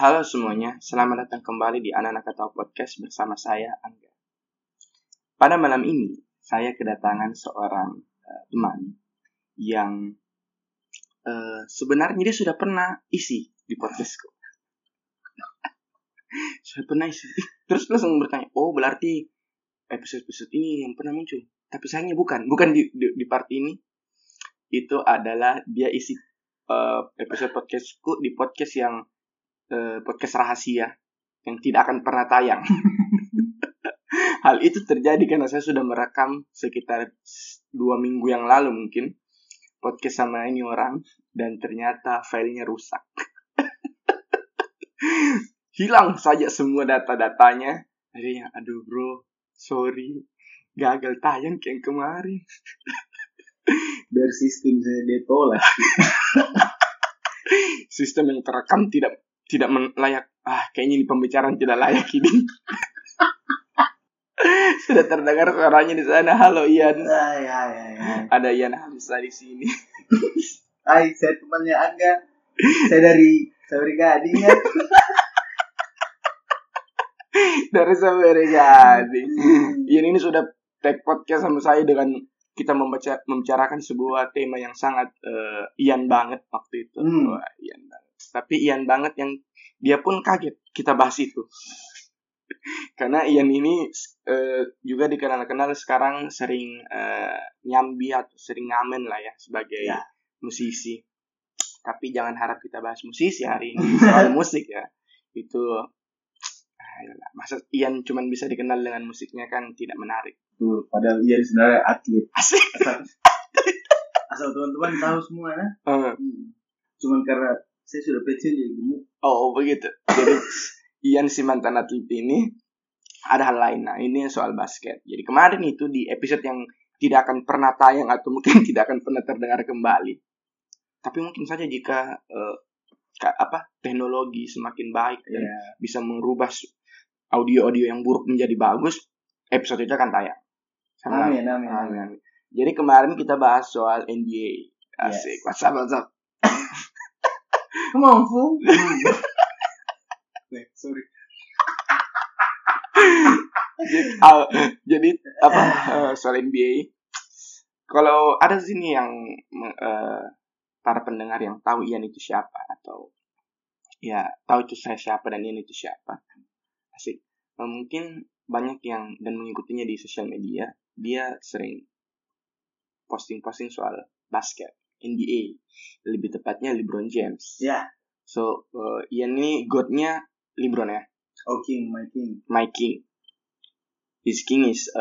Halo semuanya, selamat datang kembali di Anak-anak Ketawa Podcast bersama saya, Angga. Pada malam ini, saya kedatangan seorang teman yang sebenarnya dia sudah pernah isi di podcastku. Sudah pernah isi. Terus langsung bertanya, oh berarti episode-episode ini yang pernah muncul. Tapi sayangnya bukan di part ini. Itu adalah dia isi episode podcastku di podcast yang podcast rahasia yang tidak akan pernah tayang. Hal itu terjadi karena saya sudah merekam sekitar 2 minggu yang lalu mungkin podcast sama ini orang, dan ternyata filenya rusak. Hilang saja semua data-datanya. Akhirnya, aduh bro, sorry, gagal tayang kayak kemarin. Dari sistem saya ditolak. Sistem yang terekam tidak layak. Kayaknya di pembicaraan tidak layak ini. Sudah terdengar suaranya di sana. Halo Ian. Hai. Ada Ian Hamza di sini. Hai, saya temannya Angga. Saya dari Sabri Gadi ya. Dari Sabri Gadi. Ian ini sudah tag podcast sama saya dengan kita membicarakan sebuah tema yang sangat Ian banget waktu itu. Wah, Ian banget. Tapi Ian banget yang dia pun kaget kita bahas itu. Karena Ian ini juga dikenal-kenal sekarang sering nyambi atau sering ngamen lah ya sebagai musisi. Tapi jangan harap kita bahas musisi hari ini, soal musik ya. Itu masa Ian cuma bisa dikenal dengan musiknya kan tidak menarik. Tuh, padahal Ian sebenarnya atlet. Asal teman-teman tahu semua ya. Cuman karena saya sudah pensiun jadi gemuk. Oh begitu. Jadi Ian si mantan atlet ini ada hal lain. Nah ini soal basket. Jadi kemarin itu di episode yang tidak akan pernah tayang atau mungkin tidak akan pernah terdengar kembali. Tapi mungkin saja jika teknologi semakin baik dan bisa merubah audio-audio yang buruk menjadi bagus, episode itu akan tayang. Amin. Jadi kemarin kita bahas soal NBA. Asik. What's up? Come on, fool. Sorry. Jadi soal NBA. Kalau ada sini yang para pendengar yang tahu Ian itu siapa atau ya tahu itu saya siapa dan Ian itu siapa. Asik. Mungkin banyak yang dan mengikutinya di sosial media, dia sering posting soal basket. NBA, lebih tepatnya LeBron James. Ya. Yeah. So, Ian ini godnya LeBron ya. Oh, king, my king. His king is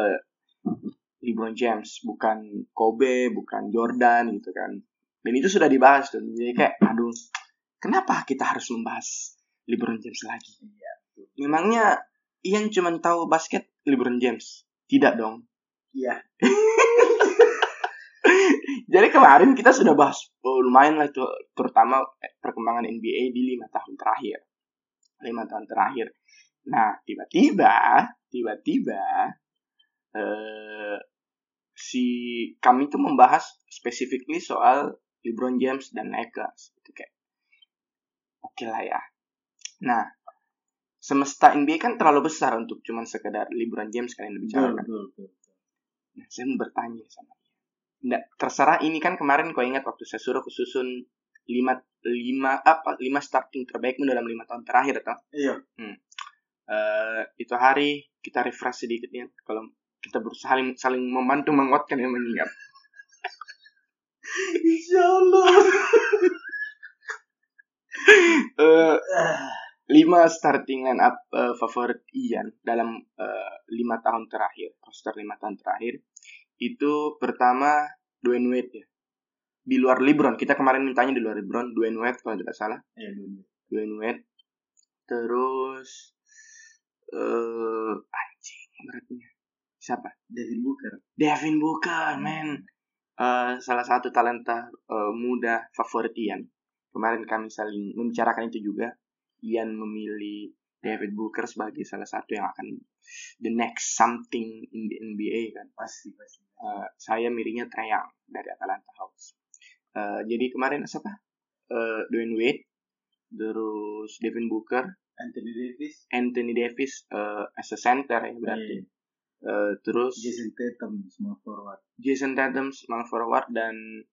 LeBron James, bukan Kobe, bukan Jordan gitu kan. Dan itu sudah dibahas tuh. Jadi kayak, aduh, kenapa kita harus membahas LeBron James lagi? Yeah. Memangnya Ian cuma tahu basket LeBron James? Tidak dong. Iya. Yeah. Jadi kemarin kita sudah bahas lumayan lah itu, terutama perkembangan NBA di 5 tahun terakhir. Nah tiba-tiba kami itu membahas specifically soal LeBron James dan Lakers gitu, kayak oke lah ya. Nah semesta NBA kan terlalu besar untuk cuman sekedar LeBron James kalian dibicarakan. Nah saya mau bertanya sama nggak, terserah ini kan kemarin kau ingat waktu saya suruh kususun 5 starting terbaikmu dalam 5 tahun terakhir atau? Iya. Itu hari kita refresh sedikit ya, kalau kita berusaha saling membantu menguatkan dan mengingat. Insyaallah. 5 starting line up favorit Ian dalam 5 tahun terakhir, roster 5 tahun terakhir. Itu pertama Dwyane Wade ya. Di luar LeBron, kita kemarin mintanya di luar LeBron, Dwyane Wade kalau tidak salah. Iya, Dwyane Wade. Terus beratnya siapa? Devin Booker, men. Salah satu talenta muda favorit Ian. Kemarin kami saling membicarakan itu juga. Ian memilih David Booker sebagai salah satu yang akan the next something in the NBA kan. Pasti. Saya miringnya Trae Young dari Atlanta Hawks. Jadi kemarin siapa? Dwyane Wade. terus Devin Booker, Anthony Davis as a center ya berarti. Yeah. Terus Jayson Tatum small forward dan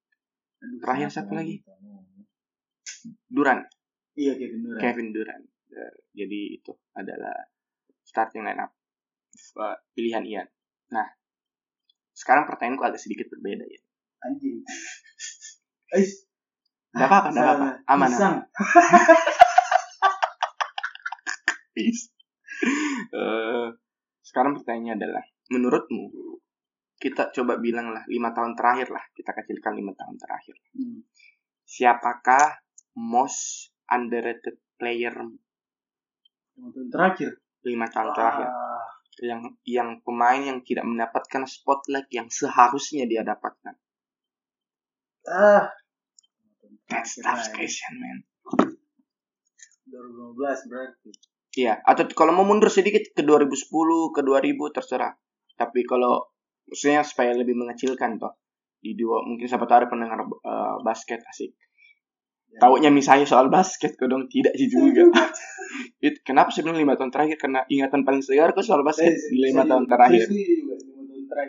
terakhir satu lagi Durant. Iya, Kevin Durant. Jadi itu adalah starting lineup pilihan Ian. Nah, sekarang pertanyaanku agak sedikit berbeda ya. Anjing. Enggak apa-apa. Aman. Sekarang pertanyaannya adalah, menurutmu, kita coba bilanglah 5 tahun terakhir lah, kita kecilkan 5 tahun terakhir. Siapakah most underrated player 5 tahun terakhir? 5 tahun terakhir. Yang pemain yang tidak mendapatkan spotlight yang seharusnya dia dapatkan. That's tough question, man. 2015 berarti. Iya, atau kalau mau mundur sedikit ke 2010, ke 2000 terserah. Tapi kalau maksudnya supaya lebih mengecilkan toh. Di dua mungkin sahabat ada pendengar basket asik. Ya. Taunya misalnya soal basket kok dong, tidak sih juga. Kenapa sih bilang 5 tahun terakhir? Karena ingatan paling segar kok soal basket di 5 tahun terakhir.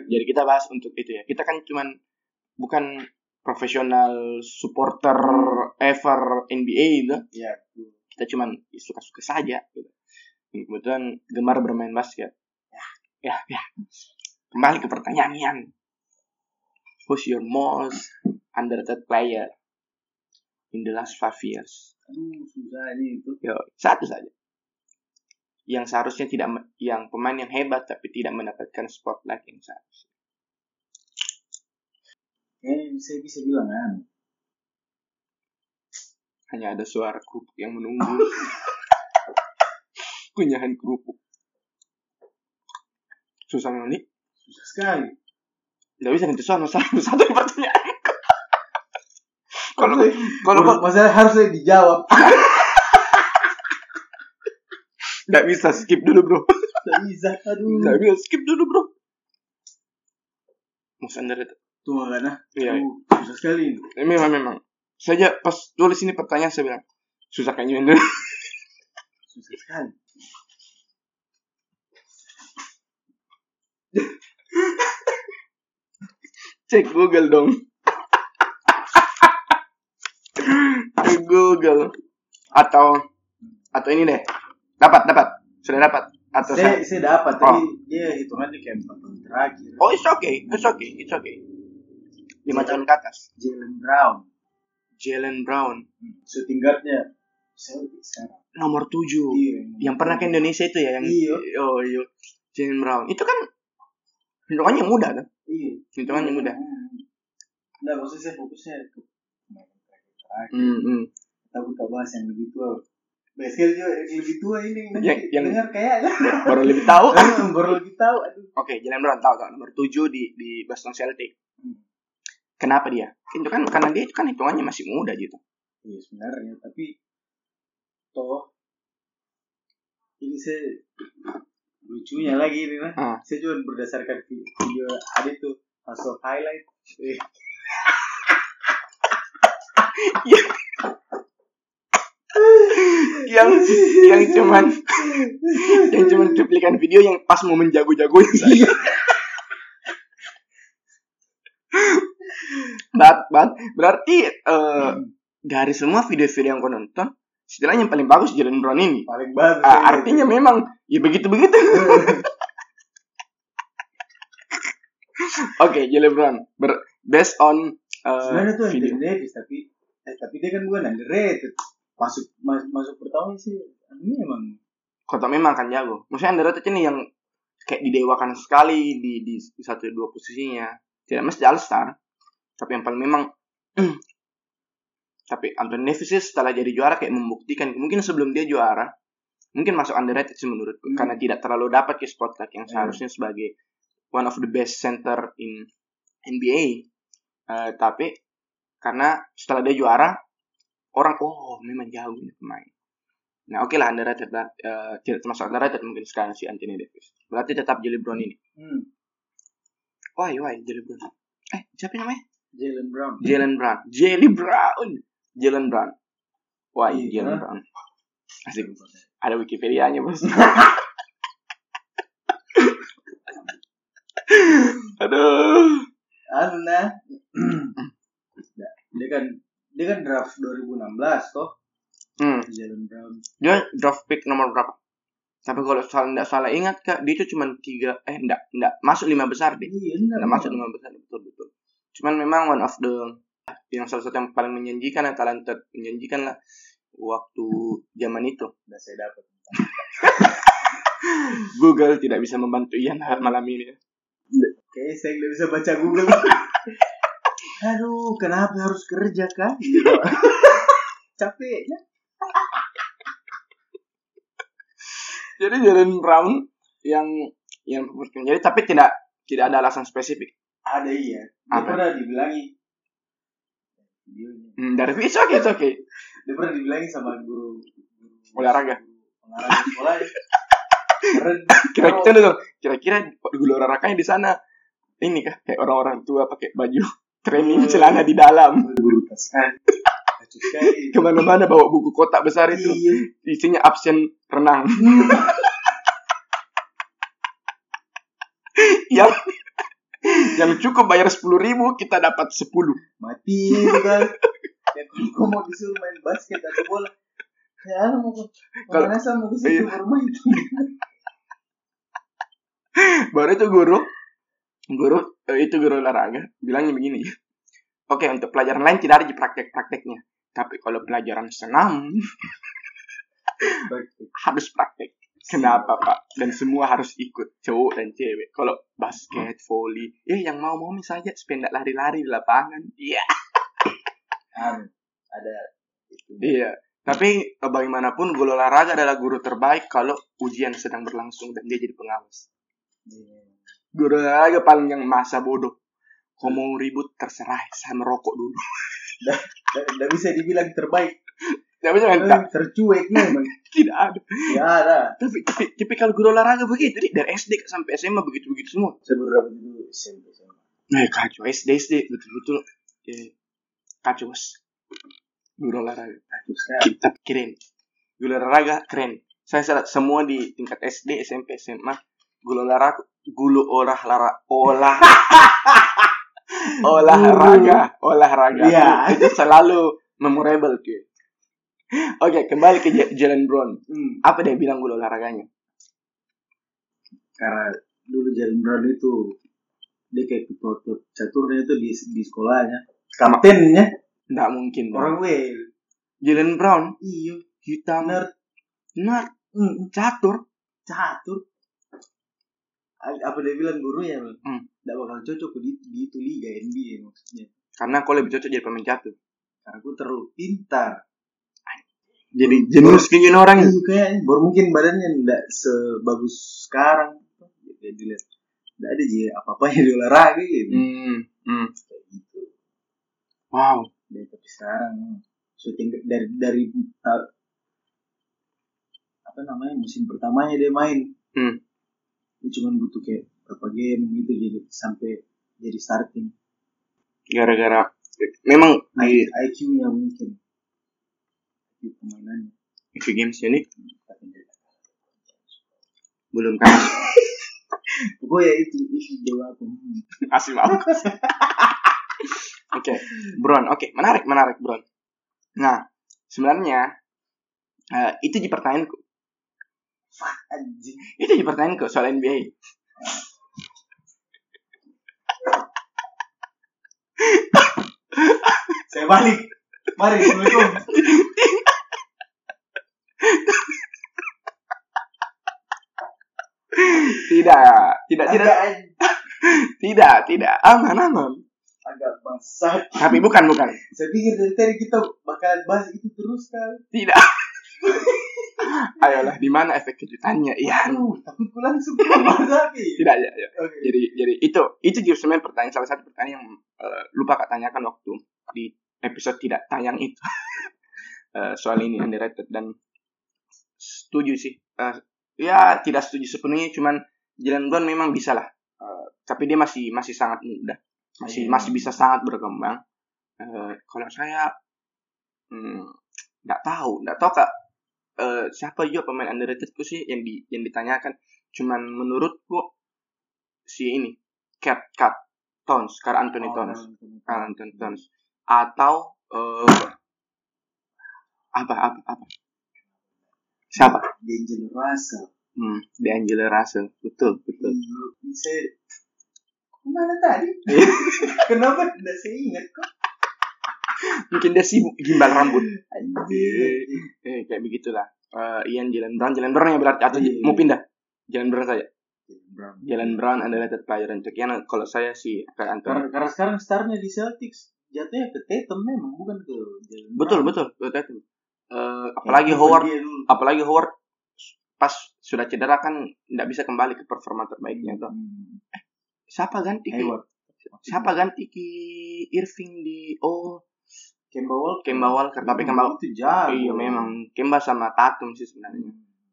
Jadi kita bahas untuk itu ya. Kita kan cuman bukan profesional supporter ever NBA gitu. Iya. Kita cuman suka-suka saja gitu. Kebetulan gemar bermain basket. Ya. Kembali ke pertanyaan Ian. Who's your most underrated player in the last 5 years? Susah ini itu. Yo, satu saja. Yang seharusnya tidak, yang pemain yang hebat tapi tidak mendapatkan spotlight yang seharusnya. Saya bisa bilang kan. Hanya ada suara kerupuk yang menunggu. Kunyahan kerupuk. Susah nih. Susah sekali. Gak bisa nanti soal satu pertanyaan. Kalau masalah harusnya dijawab. Gak bisa, skip dulu bro. Gak bisa skip dulu bro. Mas Andre itu mana? Iya. Susah sekali. Memang. Saja pas tulis ini pertanyaan saya bilang susah kayaknya. Susah sekali. Cek Google dong. Cek Google. Atau ini deh. Dapat. Sudah dapat. Atau saya dapat, tapi dia hitungannya kayak 4 tahun terakhir. Oh, it's okay. 5 tahun ke atas. Jaylen Brown. Shooting guardnya sekarang nomor 7. Iya, yang pernah ke Indonesia itu ya yang iya. Jaylen Brown. Itu kan hitungannya muda kan? Iya. Hitungannya muda. Nah, maksudnya saya fokusnya ke terakhir. Kita buka bahas yang lebih tua. Basel juga lebih tua ini. Yang dengar kayaknya. Baru lebih tahu. Aduh. Oke, Jaylen Brown tahu nomor 7 di Boston Celtics. Kenapa dia? Itu kan karena dia kan hitungannya masih muda gitu. Iya sebenarnya, tapi toh ini saya lucunya lagi ini lah. Saya cuma berdasarkan video ada tuh masuk highlight. yang cuman cuplikan video yang pas mau menjago-jagoin saya. Berarti dari semua video-video yang kau nonton, setidaknya yang paling bagus Jaylen Brown ini. Paling bagus. Artinya itu. Memang ya begitu-begitu. Oke, Jaylen Brown based on sebenarnya itu video. Davis, tapi dia kan bukan underrated. Masuk pertama sih, ini memang. Kota memang kan jago. Maksudnya underrated ini yang kayak didewakan sekali di satu dua posisinya. Tidak mesti all-star. Tapi yang paling memang tapi Anthony Davis setelah jadi juara kayak membuktikan, mungkin sebelum dia juara mungkin masuk underrated sih menurutku karena tidak terlalu dapat ke spotlight yang seharusnya sebagai one of the best center in NBA. Tapi karena setelah dia juara orang memang jauh ini pemain. Nah, okelah underrated tidak termasuk underrated mungkin sekarang si Anthony Davis. Berarti tetap Jaylen Brown ini. Why Jaylen Brown? Siapa namanya? Jaylen Brown. Wah, Ian Brown. Asik. Ada Wikipedia-nya, Bos. Aduh. Nah. Dia kan draft 2016 toh. Jaylen Brown. Dia draft pick nomor berapa? Tapi kalau enggak salah ingat Kak, dia itu cuma 3 enggak masuk 5 besar deh. Enggak masuk 5 besar betul. Cuman memang one of the yang salah satu yang paling menjanjikan, talented, menjanjikan lah waktu zaman itu. Udah saya dapat. Google tidak bisa membantu Ian malam ini. Oke, saya tidak bisa baca Google. Aduh, kenapa harus kerja kan? Capeknya. Jadi Jaylen Brown yang jadi tapi tidak ada alasan spesifik. Ada iya. Dia pernah dibilangi. Dari video oke. Dia pernah dibilangi sama guru olahraga sekolah. Kira-kira guru olahraganya di sana ini kah kayak orang-orang tua pakai baju training celana di dalam. Kemana-mana bawa buku kotak besar itu. Iya. Isinya absen renang. yang cukup bayar 10.000 kita dapat 10. Mati kan. Ya kalau mau disuruh main basket atau bola. Ya kalau rasa mau kesini rumah itu. Baru itu guru olahraga bilangnya begini. Oke, untuk pelajaran lain tidak ada di praktek-prakteknya. Tapi kalau pelajaran senam harus praktek. Kenapa Pak? Dan semua harus ikut, cowok dan cewek. Kalau basket, volley, yang mau saja sependak lari-lari di lapangan. Iya. Ada itu. Iya. Tapi bagaimanapun guru olahraga adalah guru terbaik kalau ujian sedang berlangsung dan dia jadi pengawas. Guru olahraga paling yang masa bodoh. Kau mau ribut terserah, saya merokok dulu. Tidak bisa dibilang terbaik. Tidak bisa dibilang tercuek memang. Tidak ada. Tidak ada. Tapi tipikal guru olahraga begitu. Jadi dari SD sampai SMA begitu semua. Saya baru dapat dulu SMP. Nah, kacau SD betul-betul kacau. Guru olahraga. Kita keren. Guru olahraga keren. Saya semua di tingkat SD, SMP, SMA. Olahraga. Ya. Itu selalu memorable gitu. Oke, kembali ke Jaylen Brown. Apa dia bilang guru olahraganya? Karena dulu Jaylen Brown itu dia kayak ketua caturnya itu di sekolahnya. Kaptennya enggak mungkin. Orang we. Jaylen Brown, iya, hitam. Nerd. Catur. Apa dia bilang gurunya? Tidak bakal cocok di itu liga NBA maksudnya. Karena aku lebih cocok jadi pemain catur. Karena aku terlalu pintar. Jadi jenius kayaknya orang. Kayaknya baru mungkin badannya tidak sebagus sekarang. Jadi lihat tidak ada je apa-apa yang di olahraga gitu. Kayak gitu. Wow. Dari tapi sekarang syuting dari apa namanya musim pertamanya dia main. Dia cuma butuh kayak berapa game gitu jadi sampai jadi starting. Gara-gara memang IQ-nya mungkin di permainannya. IQ games ini belum kan? Gue ya itu isu jawab aku. Asli banget. Oke, Bron. Oke, menarik Bron. Nah, sebenarnya itu di pertanyaanku. Anjing. Itu dipertanyakan kok soal NBA. Saya balik. Mari, Assalamualaikum. Tidak. Aman. Agak basah. Tapi bukan. Saya pikir dari tadi kita bakalan bahas itu terus kan. Tidak. Ayolah, di mana efek kejutannya? Iya. Tapi pulang sebelum lagi. Tidak ya. Okay. Jadi itu justru pertanyaan salah satu pertanyaan yang lupa Kak tanyakan waktu di episode tidak tayang itu. Soal ini underrated dan setuju sih. Ya tidak setuju sepenuhnya, cuman Jaylen Brown memang bisa lah. Tapi dia masih sangat muda, masih bisa sangat berkembang. Kalau saya nggak tahu kak siapa juga pemain underratedku sih yang ditanyakan. Cuman menurutku si ini Karl Anthony Towns atau apa siapa? D'Angelo Russell betul. Saya kemana tadi? Kenapa tidak saya ingat kok? Mungkin dia sibuk gimbal rambut. Kayak begitulah. Ian Jaylen Brown yang berarti atau mau pindah? Jaylen Brown saja. Jaylen Brown adalah player untuk Ian. Kalau saya sih karena sekarang starnya di Celtics jatuhnya ke Tatum memang bukan ke Jaylen Brown. Betul ke Tatum. Apalagi Howard pas sudah cedera kan tidak bisa kembali ke performa terbaiknya tuh. Siapa ganti Ki Irving di Kemba Walker tapi iya memang Kemba sama Tatum sih sebenarnya.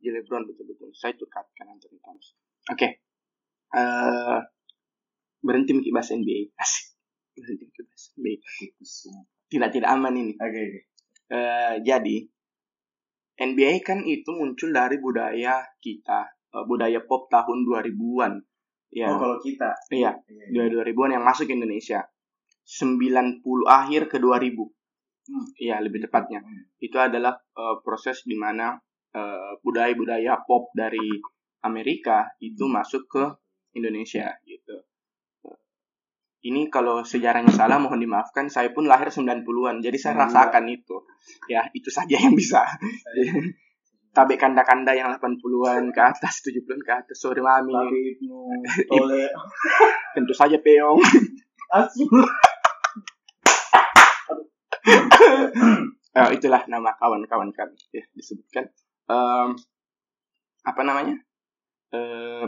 LeBron betul-betul saya tuh kan Anthony Davis. Oke. Berhenti kibas NBA. Asik. Berhenti kibas NBA. Tidak aman ini. Oke. Jadi NBA kan itu muncul dari budaya kita, budaya pop tahun 2000-an. Ya. Oh, kalau kita. Iya. 2000-an yang masuk ke Indonesia. 90 akhir ke 2000. Iya, lebih tepatnya. Itu adalah proses di mana budaya-budaya pop dari Amerika itu masuk ke Indonesia gitu. Ini kalau sejarahnya salah mohon dimaafkan, saya pun lahir 90-an. Jadi saya rasakan itu. Ya, itu saja yang bisa. Tabek kanda-kanda yang 80-an ke atas, 70-an ke atas. Sorry mami. Tentu saja Peong. Itulah nama kawan-kawan kami. Ya, disebutkan. Apa namanya?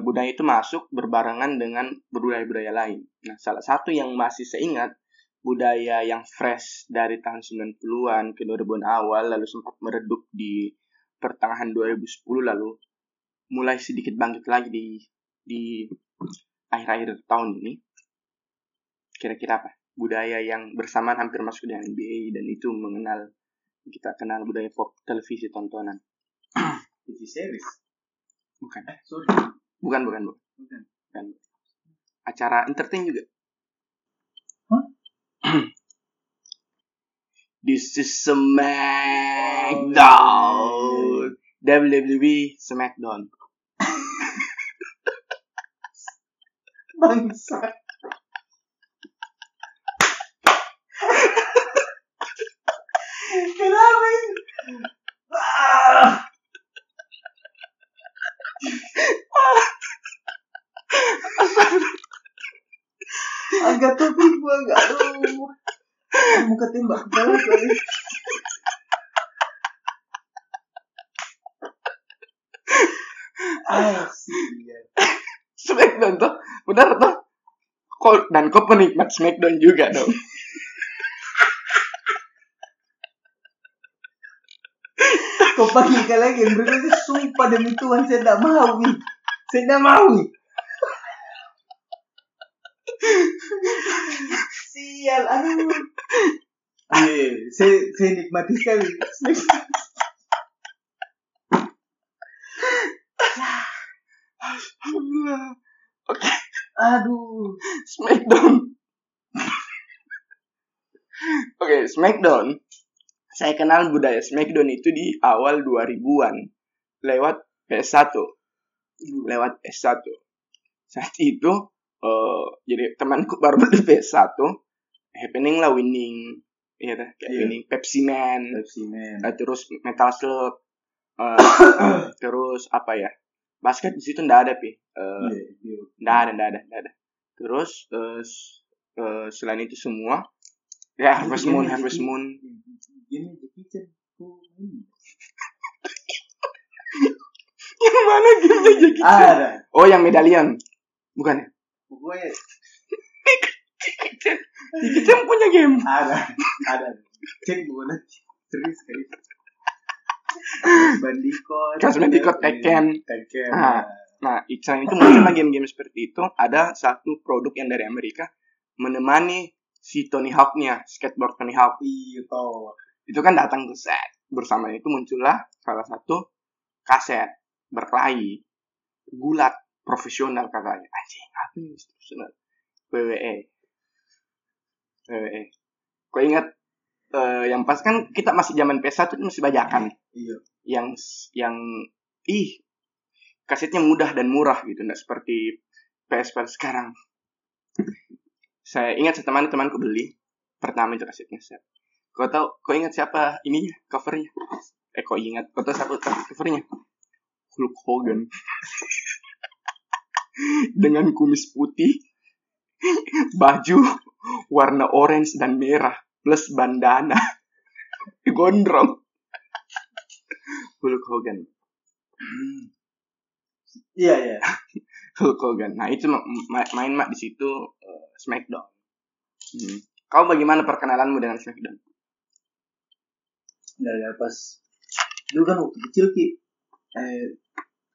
Budaya itu masuk berbarengan dengan budaya-budaya lain. Nah, salah satu yang masih saya ingat budaya yang fresh dari tahun 90-an ke 2000-an awal lalu sempat meredup di pertengahan 2010 lalu mulai sedikit bangkit lagi di akhir-akhir tahun ini. Kira-kira apa? Budaya yang bersamaan hampir masuk dengan NBA dan itu mengenal kita kenal budaya pop televisi tontonan. TV series. Bukan. Acara entertain juga. Hah? This is SmackDown. WWE SmackDown. Bangsa. Kenapa ini? Agak topik gue enggak tahu. Muka tembak banget kali. Smackdown tuh, benar tuh. Dan kau penikmat Smackdown juga dong. Kau panggil lagi, berarti sumpah demi Tuhan saya tidak mau. Sial, aduh. Saya nikmati sekali. Alhamdulillah. Oke. Aduh, Smackdown. Oke, Smackdown. Saya kenal budaya Smackdown itu di awal 2000-an lewat PS1. Saat itu jadi temanku baru beli PS1, happening lah winning, ya dah, kayak winning Pepsi Man. Terus Metal Slug, terus apa ya? Basket di situ ndak ada pi. Ndak ada. Terus selain itu semua ya Harvest Moon. Game di kitchen. Yang mana game-nya di kitchen? Ada. Oh, yang medalion. Bukan ya? Pokoknya di kitchen punya game. Ada. Cek bukan nanti. Serius. Crash Bandicoot, Tekken. Nah, selain itu muncullah game-game seperti itu. Ada satu produk yang dari Amerika menemani si Tony Hawk-nya, skateboard Tony Hawk. Itu kan datang ke set. bersama itu muncullah salah satu kaset berkelahi gulat profesional katanya. Anjing, apa ini profesional? WWE. Kau ingat yang pas kan kita masih zaman PS1 itu masih bajakan. Iya. Yang kasetnya mudah dan murah gitu, nggak seperti PS sekarang. Saya ingat teman-temanku beli pertama itu kasetnya. Kau ingat siapa ininya, covernya? Kau tahu siapa covernya? Hulk Hogan. Dengan kumis putih, baju warna orange dan merah plus bandana gondrong. Hulk Hogan. Iya. Hulk Hogan. Nah, itu main mak di situ SmackDown. Kau bagaimana perkenalanmu dengan SmackDown? Dari pas dulu kan waktu kecil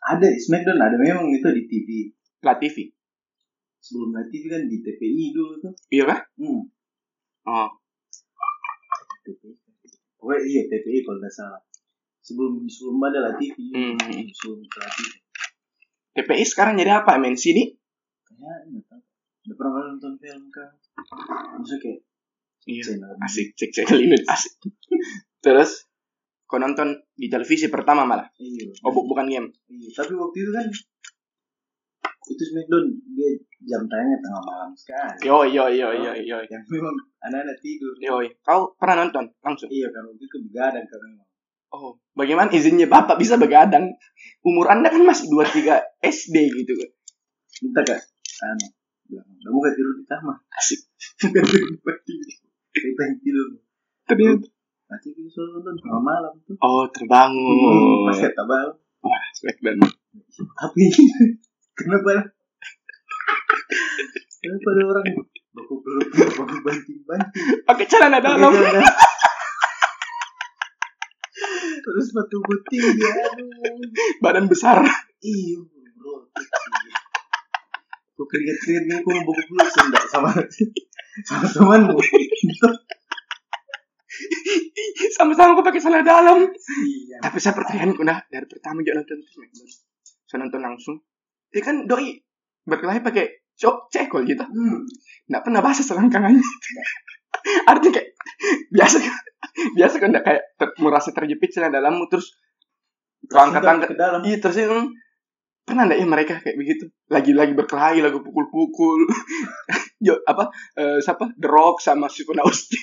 ada SmackDown, ada memang itu di TV. La TV. Sebelum La TV kan di TPI dulu tuh. Iya kah? Oh. TPI. Oh iya, TPI kalau nggak salah. Sebelum ada La TV. Sebelum La TV. TPI sekarang jadi apa? MNC nih? Kayaknya tahu. Udah pernah nonton film kan? Bisa kayak asik, cek ini asik. Terus kau nonton di televisi pertama malah? Iya. Oh bukan game? Iya. Tapi waktu itu kan itu SmackDown dia jam tayangnya tengah malam sekali. Yoi. Yang memang anak-anak tidur. Yoi. Kau pernah nonton langsung? Iya, kan waktu itu begadang karena. Oh, bagaimana izinnya bapak bisa begadang? Umur anda kan masih 2-3 SD gitu kan? Minta kak, kamu gak tidur di kamar. Asik. Kita yang tidur. Ternyata. Nanti kita selalu nonton tengah malam tuh. Oh, terbangun. Masih tabal. Wah, SmackDown. Tapi, kenapa ada orang baku banting-banting? Pakai celana dalam. Terus batu putih dia, badan besar. Iya, bro. Kau keringat-keringat nih, kau mau bulu sendak sama temanmu. Sama-sama kau pakai salah dalam. Iya. Tapi saya percayaan kau dah dari pertama juga nonton SmackDown. Saya nonton langsung. Dia kan doi berkelahi pakai cok cekol gitu. Nggak pernah basah selangkangannya. Artinya kayak biasa kan enggak kayak merasa terjepit celana dalammu terus angkat-angkat ke dalam. Iya, terus pernah enggak ya mereka kayak begitu? Lagi-lagi berkelahi, lagi pukul-pukul. Siapa? The Rock sama Stone Austin.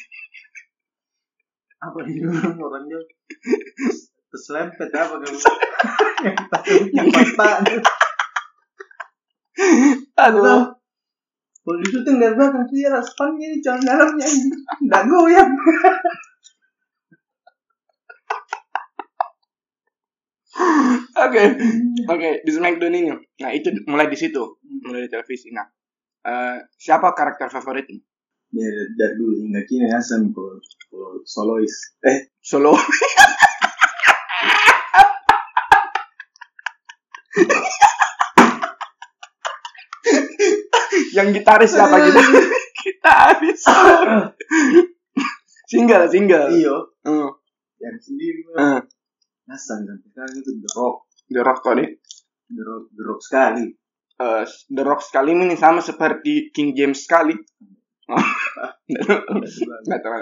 Apa itu orangnya? Terselempet apa gitu. Yang patah. Aduh. Kalau disuting dari belakang tuh ya rasanya ini jalan dalamnya ini nggak goyang. Oke, di SmackDown ini. Nah itu mulai di situ, mulai di televisi. Nah, siapa karakter favoritmu? Dari dulu hingga kini Hasan kalau solois. Solo. Yang gitaris siapa gitu? Gitaris. Single. Iya. Yang sendiri. Hasan kan sekarang itu The Rock kok deh. The Rock sekali. The Rock sekali ini sama seperti King James sekali. Nah,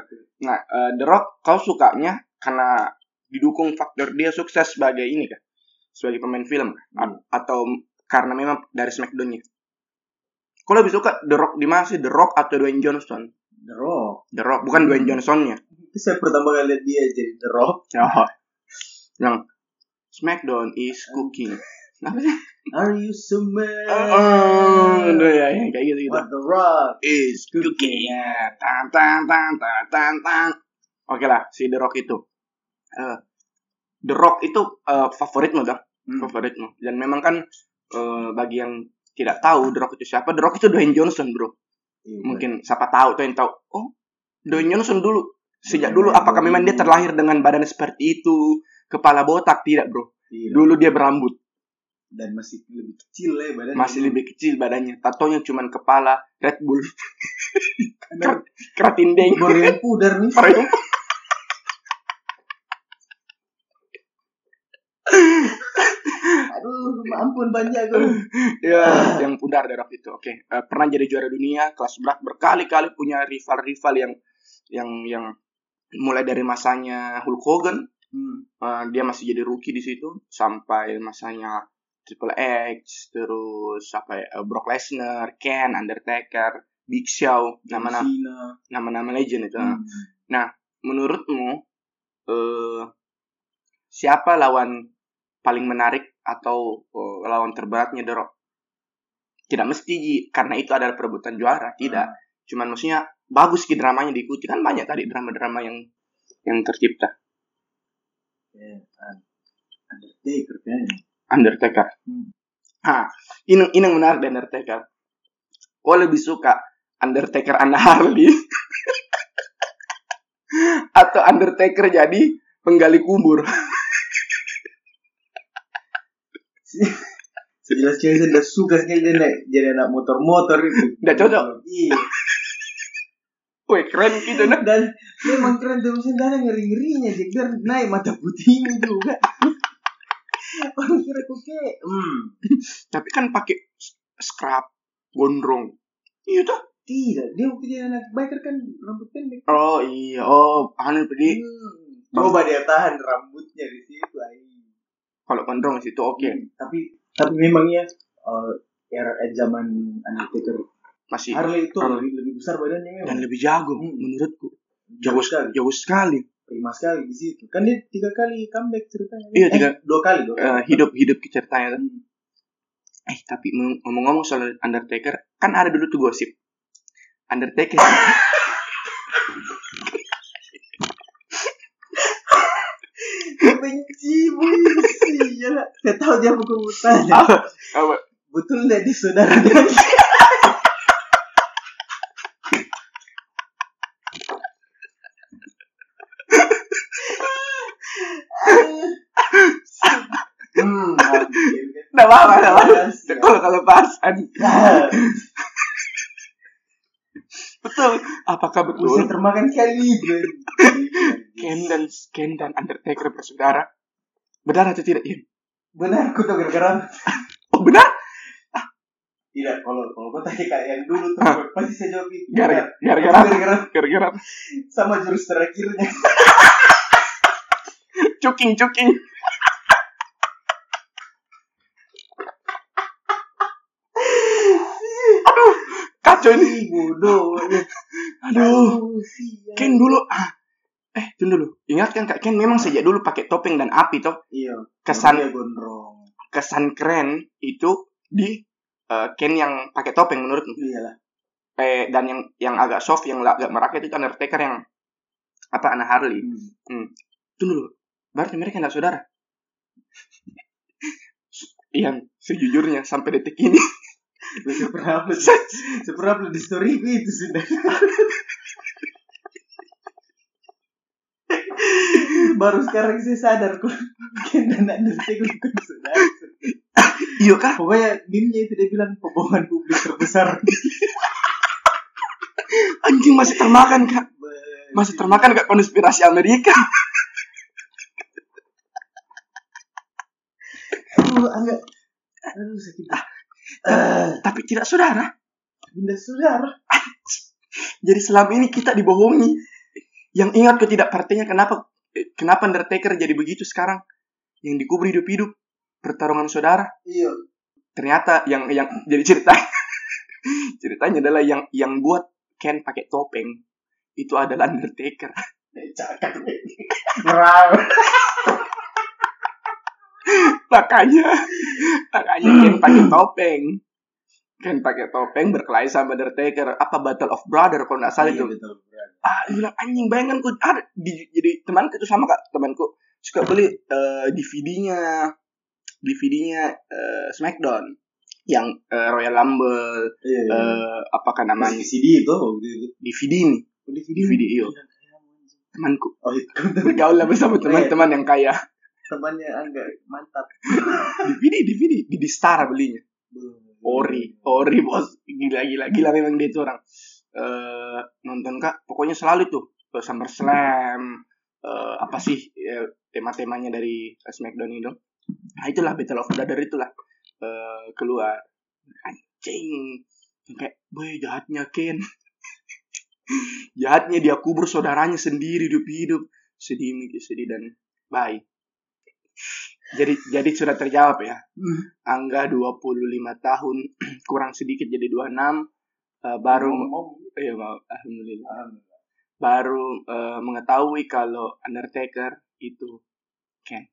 The Rock kau sukanya karena didukung faktor dia sukses sebagai ini kan? Sebagai pemain film kan? Atau karena memang dari SmackDown-nya? Kau lebih suka The Rock di mana sih? The Rock atau Dwayne Johnson? The Rock, bukan Dwayne Johnson-nya. Itu saya pertama kali lihat dia jadi The Rock. Oh. Yang SmackDown is cooking. Apa sih? Are you so mad? Ya, kayak gitu. What The Rock is cooking. Tan. Oke lah, si The Rock itu. The Rock itu favoritmu dah. Favoritmu. Dan memang kan bagi yang tidak tahu The Rock itu siapa. The Rock itu Dwayne Johnson, bro. Iya, mungkin siapa tahu, oh, Dwayne Johnson dulu. Sejak dulu apakah memang dia terlahir dengan badan seperti itu, kepala botak? Tidak, bro. Iya, dulu dia berambut dan masih lebih kecil badannya. Masih lebih kecil badannya. Tatonya cuman kepala Red Bull. Keratin deng. Baru yang pudar nih. Ampun banyak tuh. Ya, yang pundar dari waktu itu. Oke, pernah jadi juara dunia kelas berat, berkali-kali punya rival-rival yang mulai dari masanya Hulk Hogan, dia masih jadi rookie di situ sampai masanya Triple H, terus sampai Brock Lesnar, Kane, Undertaker, Big Show, nama-nama legend itu. Nah, menurutmu siapa lawan paling menarik atau lawan terberatnya The Rock? Tidak mesti karena itu adalah perebutan juara, tidak. Cuman maksudnya bagus dramanya diikuti, kan banyak tadi drama-drama yang tercipta. Undertaker. Ah, ini yang menarik dari Undertaker. Gua lebih suka Undertaker anak Harley atau Undertaker jadi penggali kubur. Sejelas-jelas udah suka sekali dia jadi anak motor-motor itu. Udah cocok. Iya. Wih, keren gitu. Dan memang keren tuh, maksudnya ada ngeri-ngerinya. Jadi naik mata putihnya juga. Orang kira oke. Tapi kan pakai scrub gondrong. Iya tuh. Tidak, dia waktu jadi anak biker kan rambut pendek. Oh iya, aneh pedih. Coba dia tahan rambutnya di situ aja. Kalau gondrong situ oke. Okay. Tapi memangnya era zaman Undertaker masih Harley itu lebih besar badannya memang. Dan lebih jago menurutku. Jago sekali. Prima sekali di situ. Kan dia 3 kali comeback ceritanya. Iya, 2 kali. Hidup ceritanya kan. Tapi ngomong-ngomong soal Undertaker, kan ada dulu tuh gosip. Undertaker. Mencibu sih, ya lah. Saya tahu dia buku buta. Apa? Betul deh, di saudara dia. Udah lama. Kalau lepasan. Betul. Apakah betul? Bisa termakan kali gue. Ken dan Undertaker bersaudara. Benar atau tidak, Ian? Benar, aku tahu gara-gara. Oh, benar? Tidak, kalau gue tanya kayak yang dulu tuh, pasti saya jawab itu. Gara-gara. Sama jurus terakhirnya. Cuking. Aduh, kacau ini. Bodoh. Aduh, Ken dulu. Tunggu dulu. Ingat kan Kak Ken memang sejak dulu pakai topeng dan api toh. Iya. Kesan keren itu di Ken yang pakai topeng menurutmu. Iyalah. Dan yang agak soft, yang agak merakit itu Undertaker yang anak Harley. Tunggu dulu. Berarti mereka enggak saudara. Yang sejujurnya sampai detik ini seberapa di story itu sudah. Baru sekarang saya sadar kok Ken dan Undertaker bukan saudara. Iya kah? Pokoknya meme-nya itu dia bilang pembohongan publik terbesar. Anjing, masih termakan kak konspirasi Amerika. Aduh sakit. Tapi tidak saudara. Tidak saudara. Jadi selama ini kita dibohongi. Yang ingat kok tidak partainya, kenapa Undertaker jadi begitu sekarang? Yang dikubur hidup-hidup, pertarungan saudara. Iya. Ternyata yang jadi ceritanya adalah yang buat Ken pakai topeng itu adalah Undertaker. Cakap. Makanya Ken pakai topeng berkelahi sama Undertaker. Apa Battle of Brother kalau nggak salah itu? Betul. Bilang anjing, bayanganku jadi temanku itu sama Kak, temanku suka beli DVD-nya SmackDown yang Royal Rumble, apakah namanya CD itu? DVD iyo. Temanku. Oh, bergaul bersama teman-teman yang kaya. Temannya Angga, mantap. DVD di Stara belinya. Ori bos, gila memang dia itu orang. Nonton Kak, pokoknya selalu itu SummerSlam, tema-temanya dari SmackDown itu Nah itulah Battle of Brother, itulah keluar. Anjing, kayak boy jahatnya Ken. Jahatnya dia kubur saudaranya sendiri hidup-hidup. Sedih dan bye. Jadi sudah terjawab ya. Angga 25 tahun kurang sedikit jadi 26 baru ya alhamdulillah. Baru mengetahui kalau Undertaker itu Ken.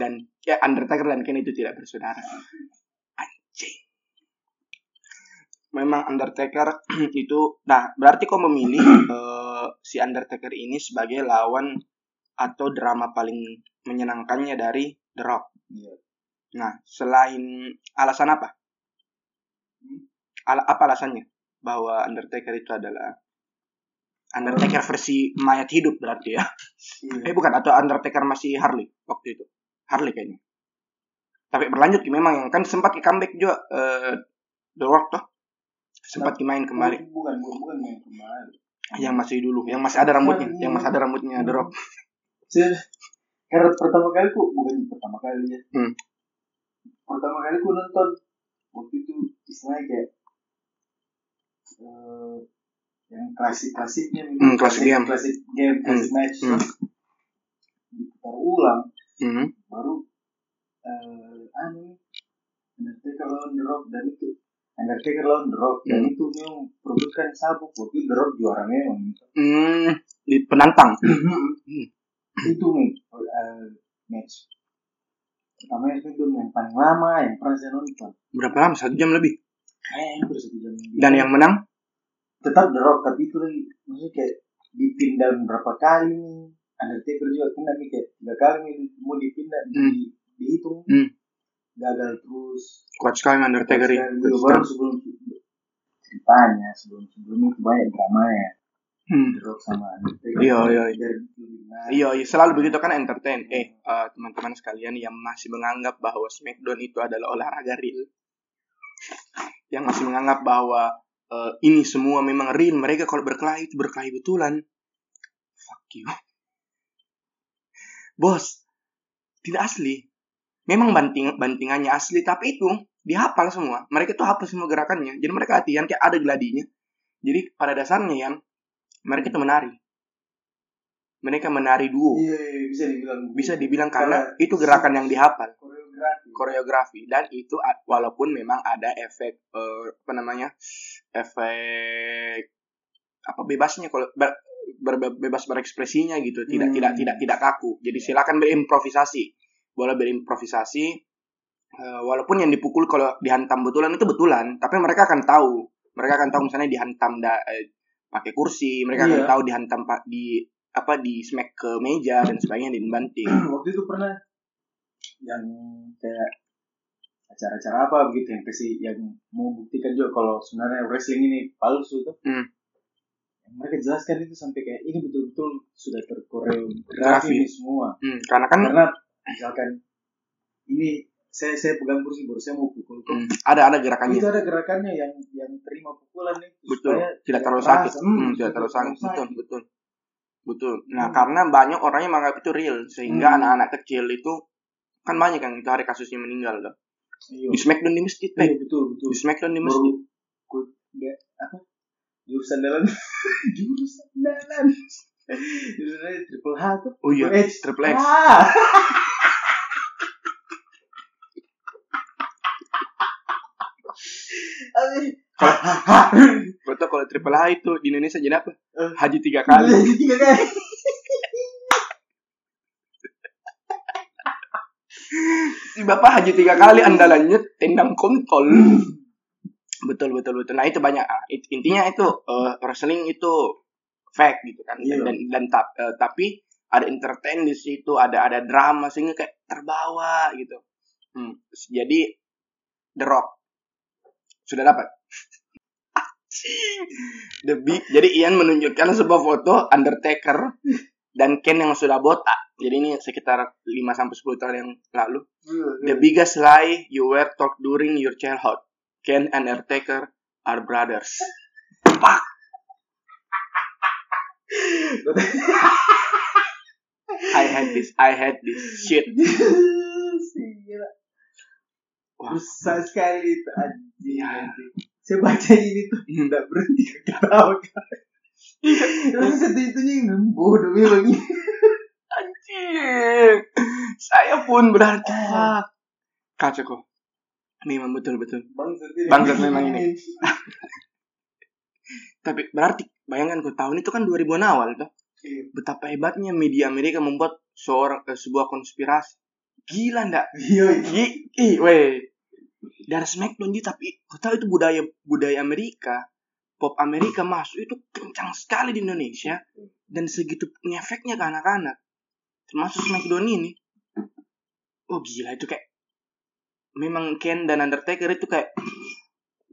Dan ya Undertaker dan Ken itu tidak bersaudara. Anjing. Memang Undertaker itu, nah berarti kau memilih si Undertaker ini sebagai lawan atau drama paling menyenangkannya dari The Rock. Yeah. Nah, selain alasan apa? Apa alasannya bahwa Undertaker itu adalah Undertaker versi mayat hidup berarti ya? Yeah. Bukan, atau Undertaker masih Harley waktu itu? Harley kayaknya. Tapi berlanjut memang yang kan sempat comeback juga The Rock tuh. Sempat main kembali. Bukan main kembali. Yang masih dulu, yang masih ada rambutnya, The Rock. Pertama kali ku nonton waktu itu istilahnya kayak yang klasik-klasiknya, klasik game match diputar ulang, baru Undertaker lawan The Rock, dan itu Undertaker lawan The Rock, dan itu memang perebutkan sabuk, waktu itu The Rock juara memang penantang. Itu match pertama itu yang paling lama yang pernah saya nonton. Berapa lama? 1 jam lebih. Hampir 1 jam lebih. Dan yang menang tetap The Rock, tapi itu lagi maksudnya kayak dipindah berapa kali. Undertaker juga kena kayak 3 kali mau dipindah, dihitung gagal terus. Kuat sekali Undertaker itu. Baru sebelum ceritanya sebelum itu banyak drama ya. Iya, selalu begitu kan entertain. Teman-teman sekalian yang masih menganggap bahwa SmackDown itu adalah olahraga real, yang masih menganggap bahwa ini semua memang real, mereka kalau berkelahi itu berkelahi betulan. Fuck you, bos. Tidak asli. Memang bantingannya asli, tapi itu dihafal semua. Mereka tuh hafal semua gerakannya. Jadi mereka latihan kayak ada gladinya. Jadi pada dasarnya yang mereka itu menari. Mereka menari duo. Iya, bisa dibilang karena itu gerakan yang dihafal. Koreografi. Dan itu walaupun memang ada efek efek bebasnya kalau bebas berekspresinya gitu, tidak kaku. Jadi silakan berimprovisasi. Boleh berimprovisasi walaupun yang dipukul kalau dihantam betulan itu betulan, tapi mereka akan tahu. Mereka akan tahu misalnya dihantam pakai kursi, mereka akan tahu dihantam di smack ke meja dan sebagainya, dibanting. Waktu itu pernah yang kayak acara-acara apa begitu yang mau buktikan juga kalau sebenarnya wrestling ini palsu tuh. Mereka jelaskan itu sampai kayak ini betul-betul sudah terkoreografi ini semua. Karena misalkan ini saya pegang kursi baru saya mau pukul. Ada gerakannya. Itu ada gerakannya yang terima pukulan nih. Betul. Tidak terlalu sakit. Betul. Nah, karena banyak orang yang menganggap itu real sehingga anak-anak kecil itu kan banyak yang itu hari kasusnya meninggal loh. Di SmackDown di masjid. Iya, betul. Di SmackDown di masjid. Jurusan dalam. Jurusan Triple H tuh. Oh iya, Triple H. Betul, kalau Triple H itu di Indonesia jadi apa? Haji 3 kali. Si bapak haji 3 kali andalannya tendang kontol. Betul. Nah itu banyak. Intinya itu wrestling itu fact gitu kan. Dan tapi ada entertain di situ, ada drama sehingga kayak terbawa gitu. Jadi The Rock sudah dapat. Jadi Ian menunjukkan sebuah foto Undertaker dan Ken yang sudah botak. Jadi ini sekitar 5-10 tahun yang lalu. The biggest lie you were told during your childhood. Ken and Undertaker are brothers. Pak. I hate this shit. Susah sekali itu anjing. Saya baca ini tuh tidak berhenti ketawa. Terus satu-satunya yang ngembuh demi lagi. Anjing. Saya pun berharga. Kacau kok. Memang betul-betul bangset memang ini. Tapi berarti bayangkan kok tahun itu kan 2000-an awal tuh. Betapa hebatnya media Amerika membuat sebuah konspirasi. Gila ndak? Iya. Weh. Dari SmackDown dia tapi kau tahu itu budaya Amerika, pop Amerika masuk itu kencang sekali di Indonesia dan segitu ngefeknya ke anak-anak. Termasuk SmackDown ini. Oh gila itu kayak memang Kane dan Undertaker itu kayak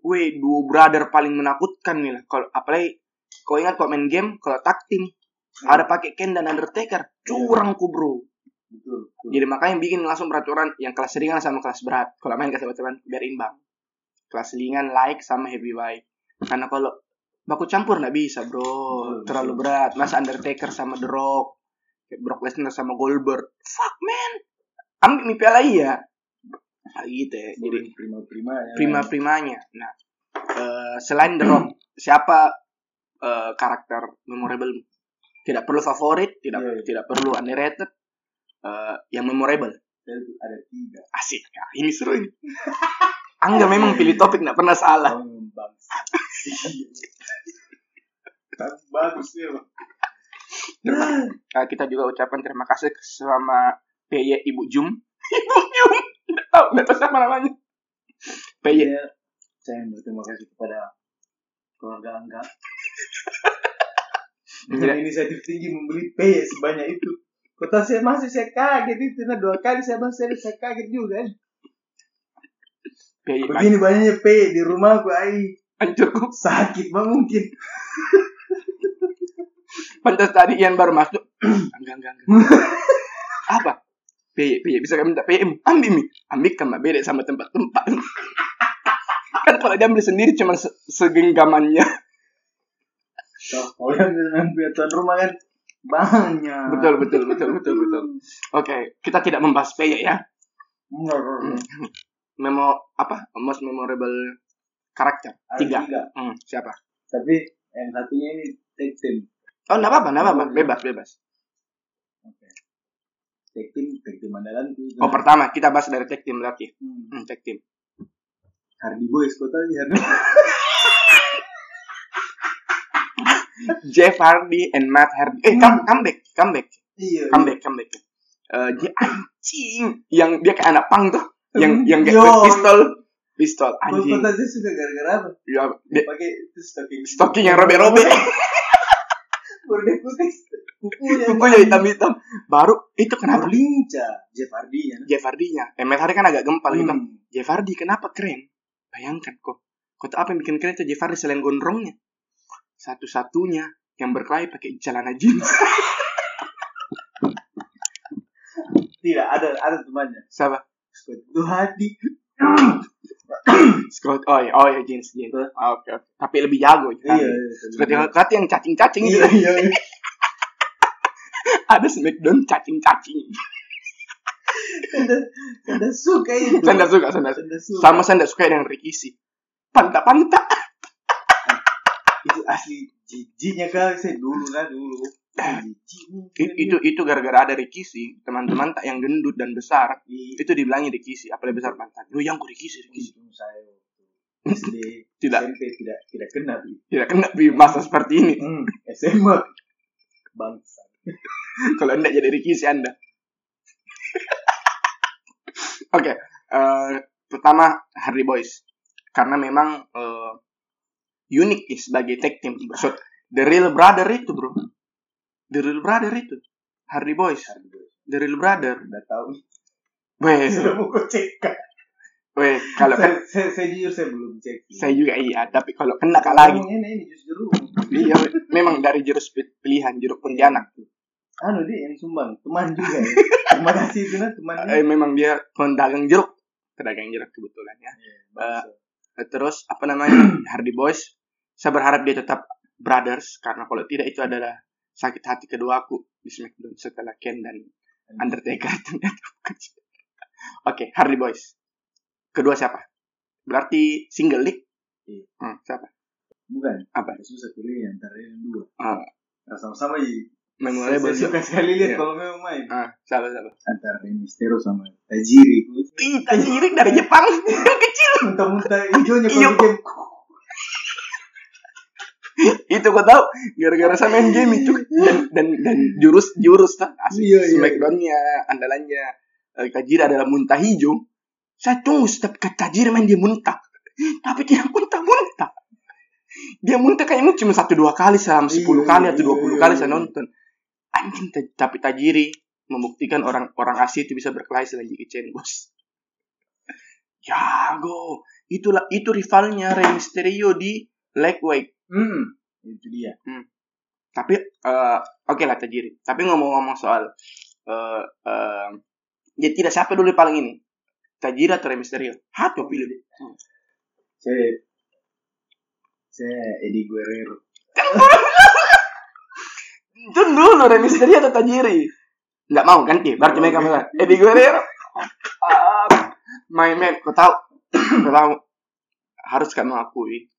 weh duo brother paling menakutkan nih lah. Kalau apalagi kau ingat kok main game kalau tag team ada pakai Kane dan Undertaker, curang ku bro. Betul. Jadi makanya bikin langsung peraturan yang kelas ringan sama kelas berat. Kalau main kelas berat biar imbang. Kelas ringan like sama heavyweight. Karena kalau baku campur nggak bisa bro, betul. Terlalu berat. Mas Undertaker sama The Rock, Brock Lesnar sama Goldberg. Fuck man, ambil mimpi lah ya. Gitu ya. Jadi prima-primanya. Nah, selain The Rock, siapa karakter memorable? Tidak perlu favorit, tidak perlu underrated. Yang memorable ada tiga. Asik ya, ini seru ini. Angga memang pilih topik nggak pernah salah. Bagus ya. Kita juga ucapkan terima kasih sama PY Ibu Jum. Nggak tahu siapa namanya. PY. Saya berterima kasih kepada keluarga Angga. Dengan inisiatif tinggi membeli PY sebanyak itu. Kota saya masih saya kaget itu, nah 2 kali saya kaget juga. Begini banyaknya P di rumah gua ai. Cukup sakit mah mungkin. Pantas tadi Ian baru masuk. Enggak. Apa? P bisa kami minta PM. Ambil kan mbak beda sama tempat-tempat. Kan kalau dia ambil sendiri cuma segenggamannya. Kalau yang ambil tuan rumah kan banyak. Betul. Oke, kita tidak membahas PY ya. Most memorable karakter 3. Siapa? Tapi yang satunya ini tag team. Oh, enggak apa-apa. Bebas. Oke. Tag team andalan itu. Oh, pertama kita bahas dari tag team berarti. Tag team. Hardy Boyz totalnya. Jeff Hardy and Matt Hardy. Comeback. Iya. Comeback. Dia anjing yang dia kayak anak pang tuh, yang kayak pistol anjing. Kota dia sudah gara-gara apa? Ya, dia pakai stocking yang robek-robek. Kukunya hitam-hitam. Baru itu kenapa lincah Jeff Hardy-nya. Matt Hardy kan agak gempal gitu. Jeff Hardy kenapa keren? Bayangkan kok. Kota apa yang bikin keren itu Jeff Hardy selain gondrongnya? Satu-satunya yang berkelahi pakai celana jeans. Tidak ada temannya. Siapa? Scott. Itu Hadi. Scott. Oh ya jeans. Oke. Tapi lebih jago. Kan? Iya. Scott yang cacing-cacing itu. Iya. Ada SmackDown cacing-cacing. Sanda suka itu. Sanda suka. Sama sanda suka yang Rikishi. Pantak. Itu asli jijinya kan saya dulu. Itu gara-gara ada Rikishi, teman-teman tak yang gendut dan besar. Itu dibilangnya Rikishi, apalagi besar mantan. Yo yang ku Rikishi. Saya SD tidak kena. Tidak kena di masa seperti ini. SMA bangsa. Kalau Anda jadi Rikishi Anda. Oke. Pertama Hardy Boyz. Karena memang unik ya sebagai tag team. So, The Real Brother itu. Hardy Boyz. The Real Brother. Udah tahu. Weh. Sudah mau cek kan. Weh, kalau saya jujur saya belum cek. Saya juga iya, tapi kalau kena kak lagi. Ini jurus jeruk. Iya, memang dari jurus pilihan jeruk pontianak tuh. Dia yang sumbang, teman juga ya. Terima kasih itu temannya. Memang dia pedagang jeruk kebetulan ya. Terus Hardy Boyz. Saya berharap dia tetap brothers karena kalau tidak itu adalah sakit hati kedua aku di SmackDown setelah Kane dan Undertaker. Oke, Hardy Boyz. Kedua siapa? Berarti single league? Iya. Siapa? Bukan. Apa? Susah pilih antara yang dua. Sama-sama ya. Memulai baru suka sekali lihat kalau memang main. Salah. Antara Rey Mysterio sama Tajiri. Tajiri dari Jepang. Kecil. Muntah-muntah hijaunya kalau bikin. Itu gue tau gara-gara saya main game itu dan jurus tak asli Smackdownnya andalannya Tajiri adalah muntah hijau. Saya tunggu setiap Tajiri main dia muntah, tapi dia muntah-muntah. Dia muntah kayaknya cuma 1-2 kali selama 10 kali atau 20 kali saya nonton. Anjing, tapi Tajiri membuktikan orang Asia itu bisa berkelahi selain Jackie Chan, bos. Jago. Itulah itu rivalnya Rey Mysterio di lightweight. Itu dia. Tapi oke lah Tajiri. Tapi ngomong-ngomong soal dia tidak siapa dulu paling ini. Tajiri atau Rey Mysterio? Hatu pilih deh. Saya Eddie Guerrero. Tunggu dulu, Rey Mysterio atau Tajiri? Enggak mau ganti. Berarti mereka bilang Eddie Guerrero. My man, kau tahu harus kamu akui.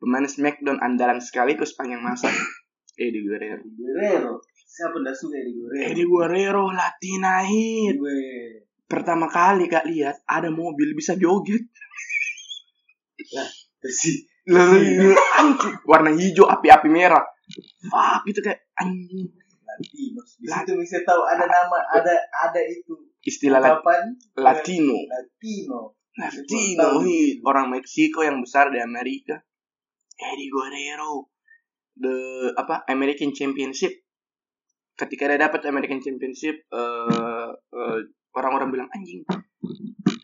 Pemain SmackDown andalan sekaligus panjang masa Eddie Guerrero. Siapa ndak suka Eddie Guerrero? Eddie Guerrero Latina hit. Pertama kali Kak lihat ada mobil bisa joget. Lah, sih. Anjing, warna hijau api-api merah. Fuck, itu kayak anjing. Latino. Di situ bisa tahu ada nama, ada itu. Istilah Latino. Ini orang Meksiko yang besar di Amerika. Eddie Guerrero American Championship. Ketika dia dapat American Championship, orang-orang bilang anjing.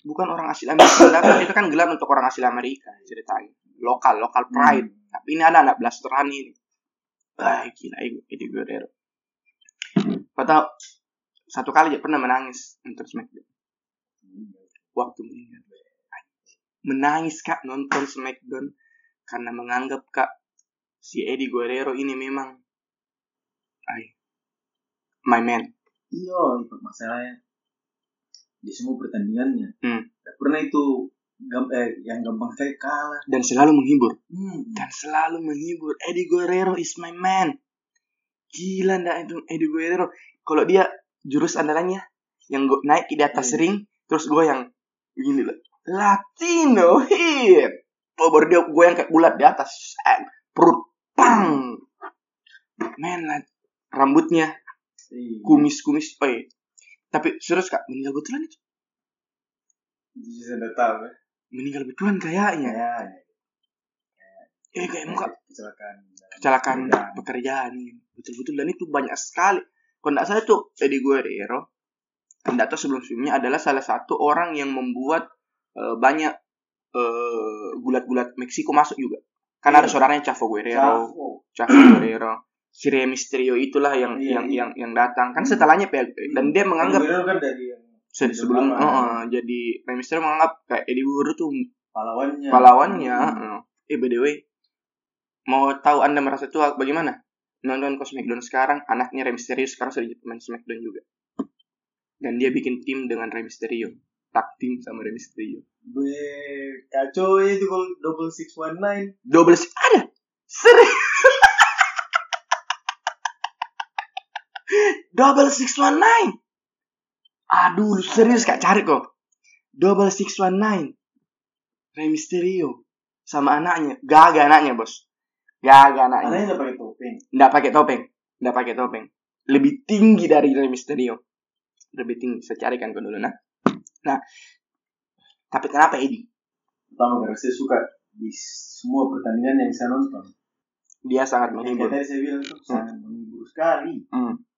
Bukan orang asli Amerika, tapi itu kan gelar untuk orang asli Amerika ceritanya. Lokal pride. Tapi ini ada anak blasteran ini. Gila Eddie Guerrero. Kau tahu satu kali dia pernah menangis nonton SmackDown. Waktu menangis Kak nonton SmackDown. Karena menganggap Kak si Eddie Guerrero ini memang my man. Iya, itu masalahnya. Di semua pertandingannya. Tidak pernah itu yang gampang kayak kalah. Dan selalu menghibur. Eddie Guerrero is my man. Gila ndak itu Eddie Guerrero. Kalau dia jurus andalannya yang naik di atas ring, terus gue yang begini lah. Latino hit. Baru dia gue yang kayak bulat di atas perut pang men lah. Rambutnya kumis tapi serius Kak meninggal betulan itu meninggal betulan kayaknya kayak muka kecelakaan pekerjaan betul-betul dan itu banyak sekali kalau nggak salah tuh Eddie Guerrero nggak tahu sebelum-sebelumnya adalah salah satu orang yang membuat banyak gulat-gulat Meksiko masuk juga. Karena ada saudaranya Chavo Guerrero. Si Rey Mysterio itulah yang datang. Kan setelahnya dan dia menganggap kan dari sebelum jadi Rey Mysterio menganggap kayak Eddie Guerrero tuh pahlawannya. By the way, mau tahu Anda merasa tua bagaimana? Nonton SmackDown sekarang, anaknya Rey Mysterio sekarang sudah jadi pemain SmackDown juga. Dan dia bikin tim dengan Rey Mysterio. Tag team sama Rey Mysterio. Kacau itu kalau 6619. Ada. Serius. 6619. Aduh, serius Kak cari kok. 6619. Rey Mysterio sama anaknya. Gaga anaknya, Bos. Anaknya enggak pakai topeng. Lebih tinggi dari Rey Mysterio. Lebih tinggi. Saya carikan dulu nah. Nah, tapi kenapa Eddie? Pertama, karena saya suka di semua pertandingan yang saya nonton. Dia sangat menghibur. Yang tadi saya bilang itu sangat menghibur sekali.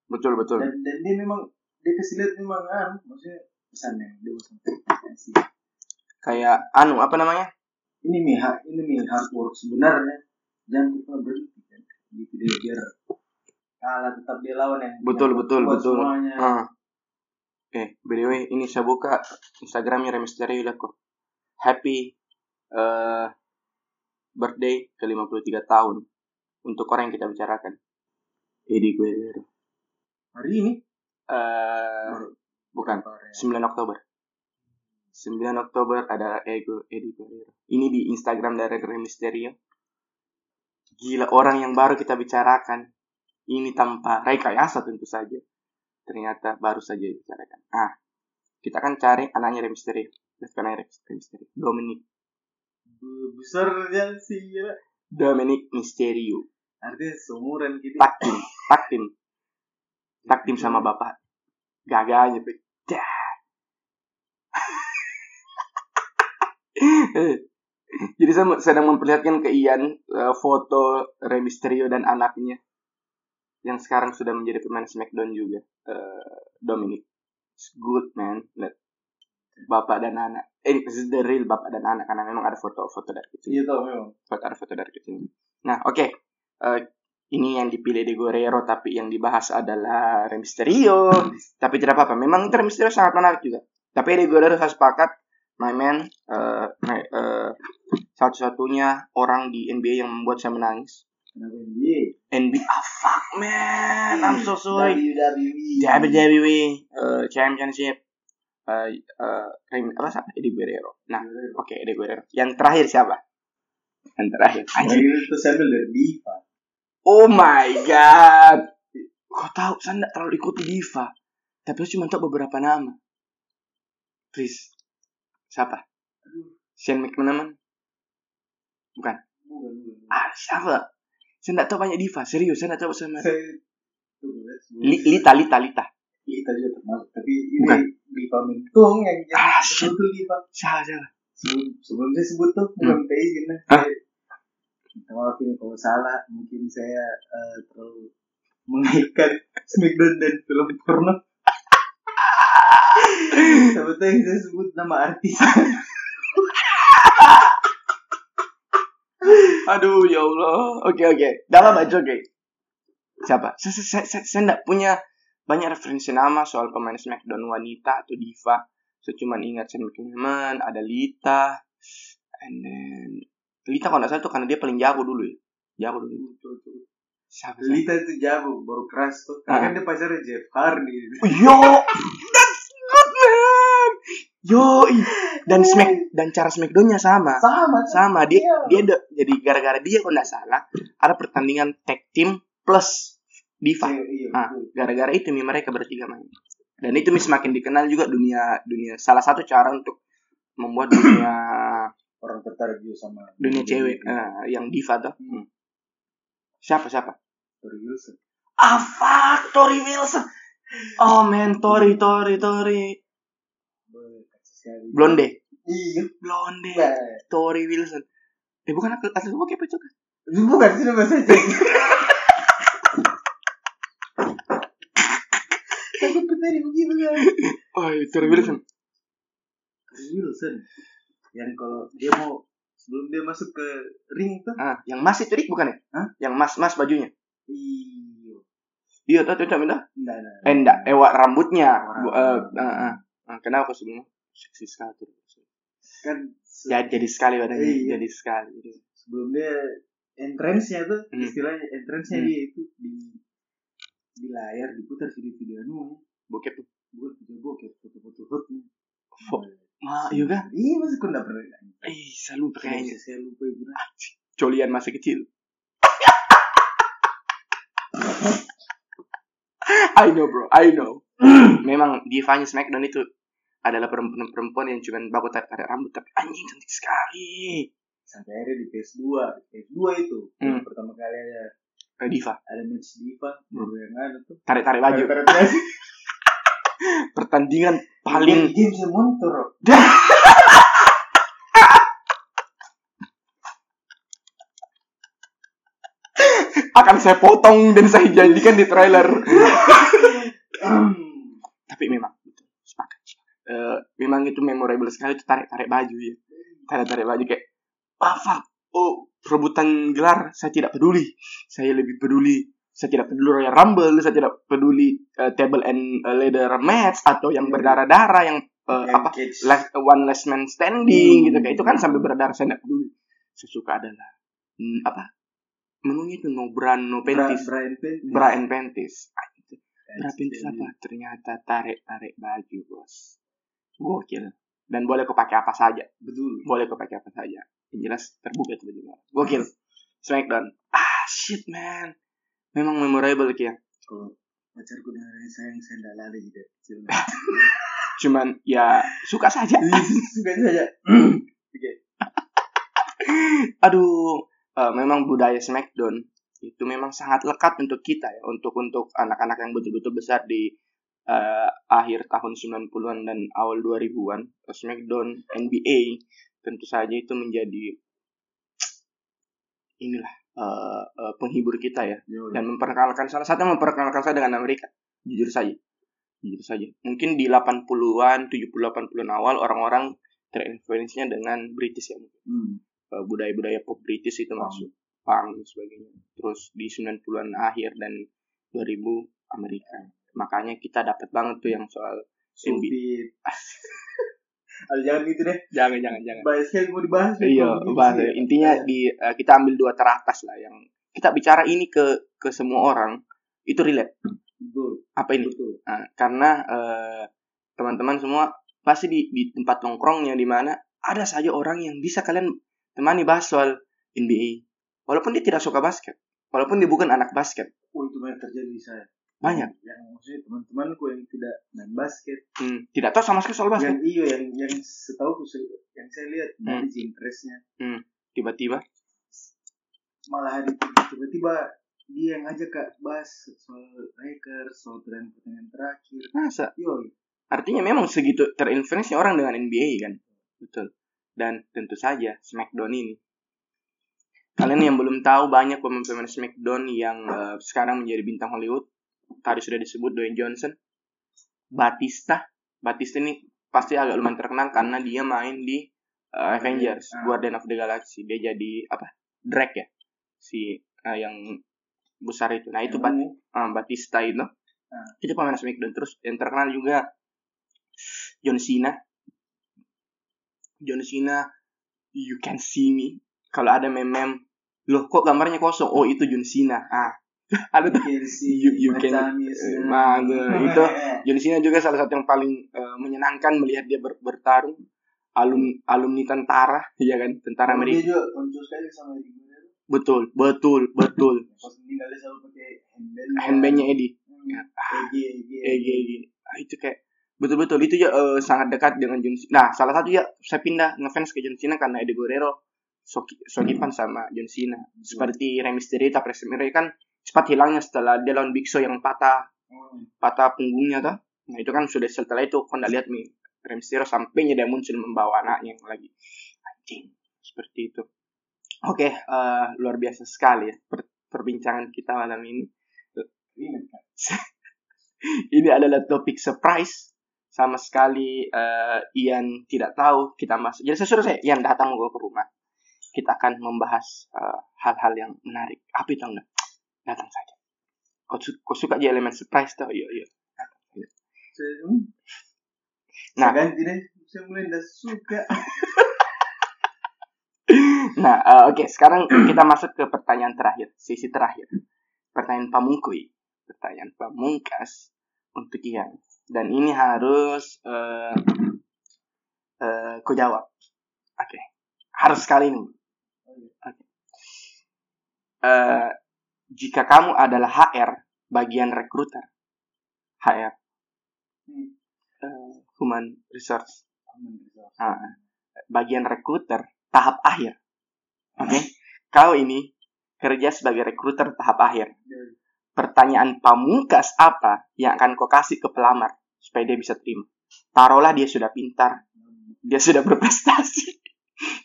Betul. Dan dia memang dia kasih lihat memang maksudnya pesannya dia kasih. Kayak apa namanya? Ini hard work sebenarnya. Jangan lupa berhenti kan. Gitu dia biar kalah tetap dia lawan yang betul. Semuanya. By the way, ini saya buka Instagramnya Rey Mysterio udah kok. Happy birthday ke 53 tahun untuk orang yang kita bicarakan. Eddie Guerrero. Hari ini? Bukan. 9 Oktober. 9 Oktober ada Eddie Guerrero. Ini di Instagram dari Rey Mysterio. Gila, orang yang baru kita bicarakan. Ini tanpa rekayasa tentu saja. Ternyata baru saja dibicarakan. Ah, kita akan cari anaknya Rey Mysterio. Anaknya Rey Mysterio, Dominic. Besarnya sih ya. Dominic Mysterio. Artinya seumuran gitu. Takdim sama bapak. Gaganya beda. Jadi saya sedang memperlihatkan ke Ian foto Rey Mysterio dan anaknya yang sekarang sudah menjadi pemain SmackDown juga, Dominic. It's good man, lihat bapak dan anak. This is the real bapak dan anak karena memang ada foto-foto dari kecil. Iya tahu memang. Ada foto dari kecil. Nah oke, okay. Ini yang dipilih di Guerrero tapi yang dibahas adalah Rey Mysterio. Tapi tidak apa-apa, memang Rey Mysterio sangat menarik juga. Tapi di Guerrero saya sepakat. My man, satu-satunya orang di NBA yang membuat saya menangis. NBA, fuck man, I'm so sorry. WWE Championship, Eddie Guerrero. Nah, oke, Eddie Guerrero. Yang terakhir siapa? Yang terakhir. Itu saya beli Diva. Oh my god. Kau tahu saya tidak terlalu ikuti Diva, tapi saya cuma tahu beberapa nama. Please. Siapa? Shane McManaman? Bukan? Bukan. Ah, siapa? Saya tidak tahu banyak diva. Serius, saya tidak tahu sama. Lita. Lita juga termasuk. Tapi ini diva mentung yang betul diva. Salah. Sebelum saya sebut tuh, belum tahu gimana. Minta maaf ini kalau salah. Mungkin saya terlalu mengaitkan SmackDown dan film porno. Sebetulnya saya sebut nama artis. Aduh ya Allah. Oke. Dalam aja oke. Siapa? Saya tidak punya banyak referensi nama soal pemain SmackDown wanita atau diva. Saya cuma ingat Shane McMahon, ada Lita. And then Lita kalau tidak salah itu karena dia paling jago dulu ya. Siapa? Lita itu jago, baru keras tuh. Karena dia pacarnya Jeff Hardy. Yo. Yoi, dan cara smackdownnya sama. Dia jadi gara-gara dia kalau nggak salah ada pertandingan tag team plus diva. Nah, gara-gara itu mereka bertiga main. Dan itu semakin dikenal juga dunia. Salah satu cara untuk membuat dunia orang tertarik juga sama dunia cewek yang diva tuh. Siapa? Torrie Wilson. Ah fuck, Torrie Wilson. Oh man, Torrie. Blonde. Torrie Wilson. Bukan atlet semua kayak pecok. Bukan sih bahasa Cek. Tapi petari begitu kan. Oh, Torrie Wilson. Yang kalau dia mau sebelum dia masuk ke ring tuh. Yang mas itu ring bukan ya? Yang mas bajunya. Iya. Dia tuh minta. Enggak. Ewak rambutnya. Kenapa aku sebelumnya? Seksi sekali kan jadi sekali badannya. Iya. Jadi sekali sebelumnya entrance-nya tuh istilahnya entrance-nya dia itu di layar diputar video-video bokep foto-foto juga iya masih kau nggak pernah saya lupa kayaknya colian masa kecil. I know bro memang divanya SmackDown itu adalah perempuan-perempuan yang cuma baku tarik rambut tapi anjing cantik sekali. Sampai akhirnya di phase 2 itu pertama kali ada diva, ada match diva berbarengan itu tarik-tarik baju. Pertandingan paling game saya montor. Akan saya potong dan saya janjikan di trailer. Tapi memang memang itu memorable sekali itu tarik-tarik baju ya. Tarik-tarik baju kayak perebutan gelar saya tidak peduli. Saya lebih peduli. Saya tidak peduli Royal Rumble, saya tidak peduli table and ladder match atau yang berdarah-darah yang one last man standing gitu kayak itu kan sampai berdarah saya tidak peduli. Saya suka adalah menunya itu bra and panties. Bra and panties apa? Ternyata tarik-tarik baju, bos. Gokil. Dan boleh kepake apa saja. Betul. Boleh kepake apa saja. Yang jelas terbuka itu juga. Gokil. Smackdown. Ah shit man. Memang memorable ya. Kalau pacar gue dari sayang sendal ada gitu. Cuman ya suka saja. Suka saja. Oke. Aduh, memang budaya Smackdown itu memang sangat lekat untuk kita ya, untuk anak-anak yang betul-betul besar di akhir tahun 90-an dan awal 2000-an, Smackdown, NBA, tentu saja itu menjadi inilah penghibur kita ya. Yo, yo. Dan memperkenalkan saya dengan Amerika, jujur saja. Mungkin di 80-an, 70-80-an awal orang-orang terinfluensinya dengan British ya mungkin. Budaya-budaya pop British itu masuk, punk dan sebagainya. Terus di 90-an akhir dan 2000 Amerika. Makanya kita dapat banget tuh yang soal sumpit. Aduh jangan gitu deh. Jangan. Biasanya mau dibahas. Iya, bahas. Intinya kita ambil dua teratas lah yang kita bicara ini ke semua orang itu relate. Betul. Apa ini? Betul. Nah, karena teman-teman semua pasti di tempat nongkrongnya di mana ada saja orang yang bisa kalian temani bahas soal NBA. Walaupun dia tidak suka basket, walaupun dia bukan anak basket. Itu banyak terjadi di saya. Banyak yang maksudnya teman-temanku yang tidak main basket, tidak tahu sama sekali soal basket. Yang setahu yang saya lihat dari interestnya, tiba-tiba malah tiba-tiba dia yang ngajak Kak bahas soal Lakers, soal pertandingan terakhir. Masa? Yo. Artinya memang segitu terinfluensnya orang dengan NBA kan, betul. Dan tentu saja Smackdown ini. Kalian yang belum tahu banyak pemain-pemain Smackdown yang sekarang menjadi bintang Hollywood. Tadi sudah disebut Dwayne Johnson, Batista ini pasti agak lumayan terkenal karena dia main di Avengers, Guardian of the Galaxy. Dia jadi Drake ya, si yang besar itu. Nah itu Batista itu, itu pemain Smackdown. Terus yang terkenal juga John Cena, you can see me. Kalau ada meme, loh kok gambarnya kosong? Oh itu John Cena. Ada tuh you can itu John Cena juga salah satu yang paling menyenangkan melihat dia bertarung alumni tentara ya kan, tentara Amerika. Dia juga konjus sekali sama Eddie Guerrero. Betul. Pas meninggalnya selalu pakai handbandnya Eddie. Itu kayak betul-betul itu ya sangat dekat dengan John Cena. Nah, salah satu ya saya pindah ngefans ke John Cena karena Eddie Guerrero Sokipan sama John Cena. Seperti Rey Mysterio, Rey kan cepat hilangnya setelah dia lawan Big Show yang patah punggungnya tuh. Nah itu kan sudah setelah itu kau lihat nih Rey Mysterio sampainya dia muncul membawa anaknya yang lagi anjing seperti itu. Oke, luar biasa sekali ya perbincangan kita malam ini. Ini adalah topik surprise. Sama sekali Ian tidak tahu kita masuk. Jadi saya Ian datang ke rumah. Kita akan membahas hal-hal yang menarik. Apa itu enggak? Datang saja. Kau suka aja elemen surprise tau? Iya. Nah, ganti deh. Saya mulai tidak suka. Nah, oke. Sekarang kita masuk ke pertanyaan terakhir. Sesi terakhir. Pertanyaan pamungkas untuk Ian. Dan ini harus kau jawab. Oke. Harus sekali ini. Okay. Jika kamu adalah HR bagian rekruter, HR human resource. Bagian rekruter tahap akhir, oke? Kau ini kerja sebagai rekruter tahap akhir. Pertanyaan pamungkas apa yang akan kau kasih ke pelamar supaya dia bisa terima? Taruhlah dia sudah pintar, dia sudah berprestasi,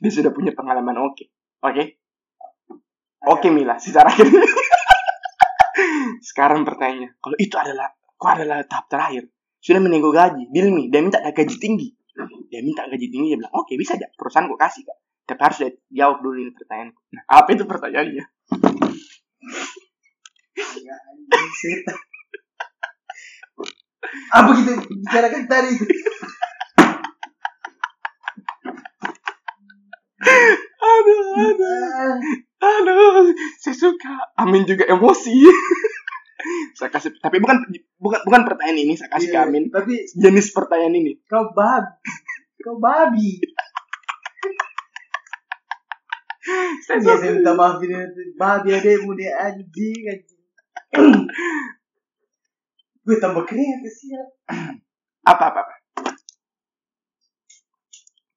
dia sudah punya pengalaman oke? Oke Mila, secara akhir. Sekarang pertanyaannya, kalau itu adalah, kau adalah tahap terakhir, sudah menego gaji, dia minta gaji tinggi. Dia bilang, oke bisa aja, perusahaan kau kasih kak. Tapi harus dia jawab dulu ini pertanyaanku. Nah, apa itu pertanyaannya? Apa kita bicarakan tadi? Aduh, saya suka. Amin juga emosi. Saya kasih, tapi bukan pertanyaan ini saya kasih ke Amin. Tapi jenis pertanyaan ini. Kau bab. Kau babi. Biasa minta maafin babi adekmu dia anjing anjing. Gue tambah kering kesian. Apa?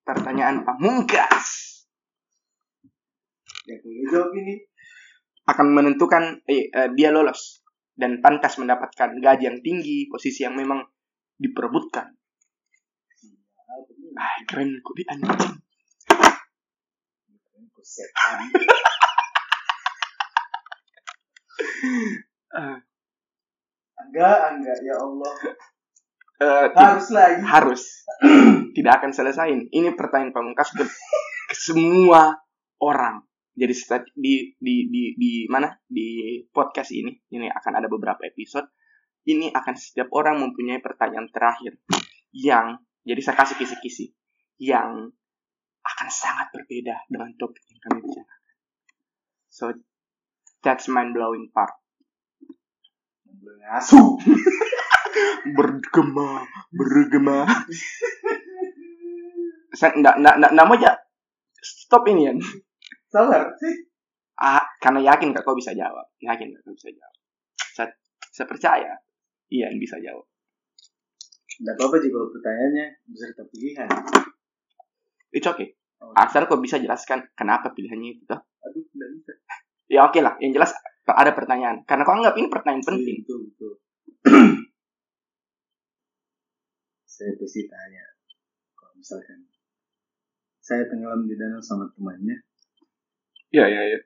Pertanyaan pamungkas. Ya, boleh jawab ini. Akan menentukan dia lolos dan pantas mendapatkan gaji yang tinggi, posisi yang memang diperebutkan. Ah, keren kok di anjing. Angga, ya Allah. Harus lagi. Harus. Tidak akan selesain. Ini pertanyaan pamungkas ke semua orang. Jadi di mana? Di podcast ini akan ada beberapa episode. Ini akan setiap orang mempunyai pertanyaan terakhir yang, jadi saya kasih kisi-kisi yang akan sangat berbeda dengan topik yang kami bicarakan. So that's mind blowing part. Asu. bergema. Saya enggak mau aja. Stop ini ya. Sabar sih. Karena yakin kau bisa jawab. Saya percaya Ian bisa jawab. Enggak apa-apa sih kalau pertanyaannya beserta pilihan. It's okay. Asal kau bisa jelaskan kenapa pilihannya itu toh? Aduh, enggak bisa. Ya oke lah, yang jelas ada pertanyaan. Karena kau anggap ini pertanyaan penting. Betul. Saya pasti tanya. Kalau misalkan saya tenggelam di danau sama temannya. Iya.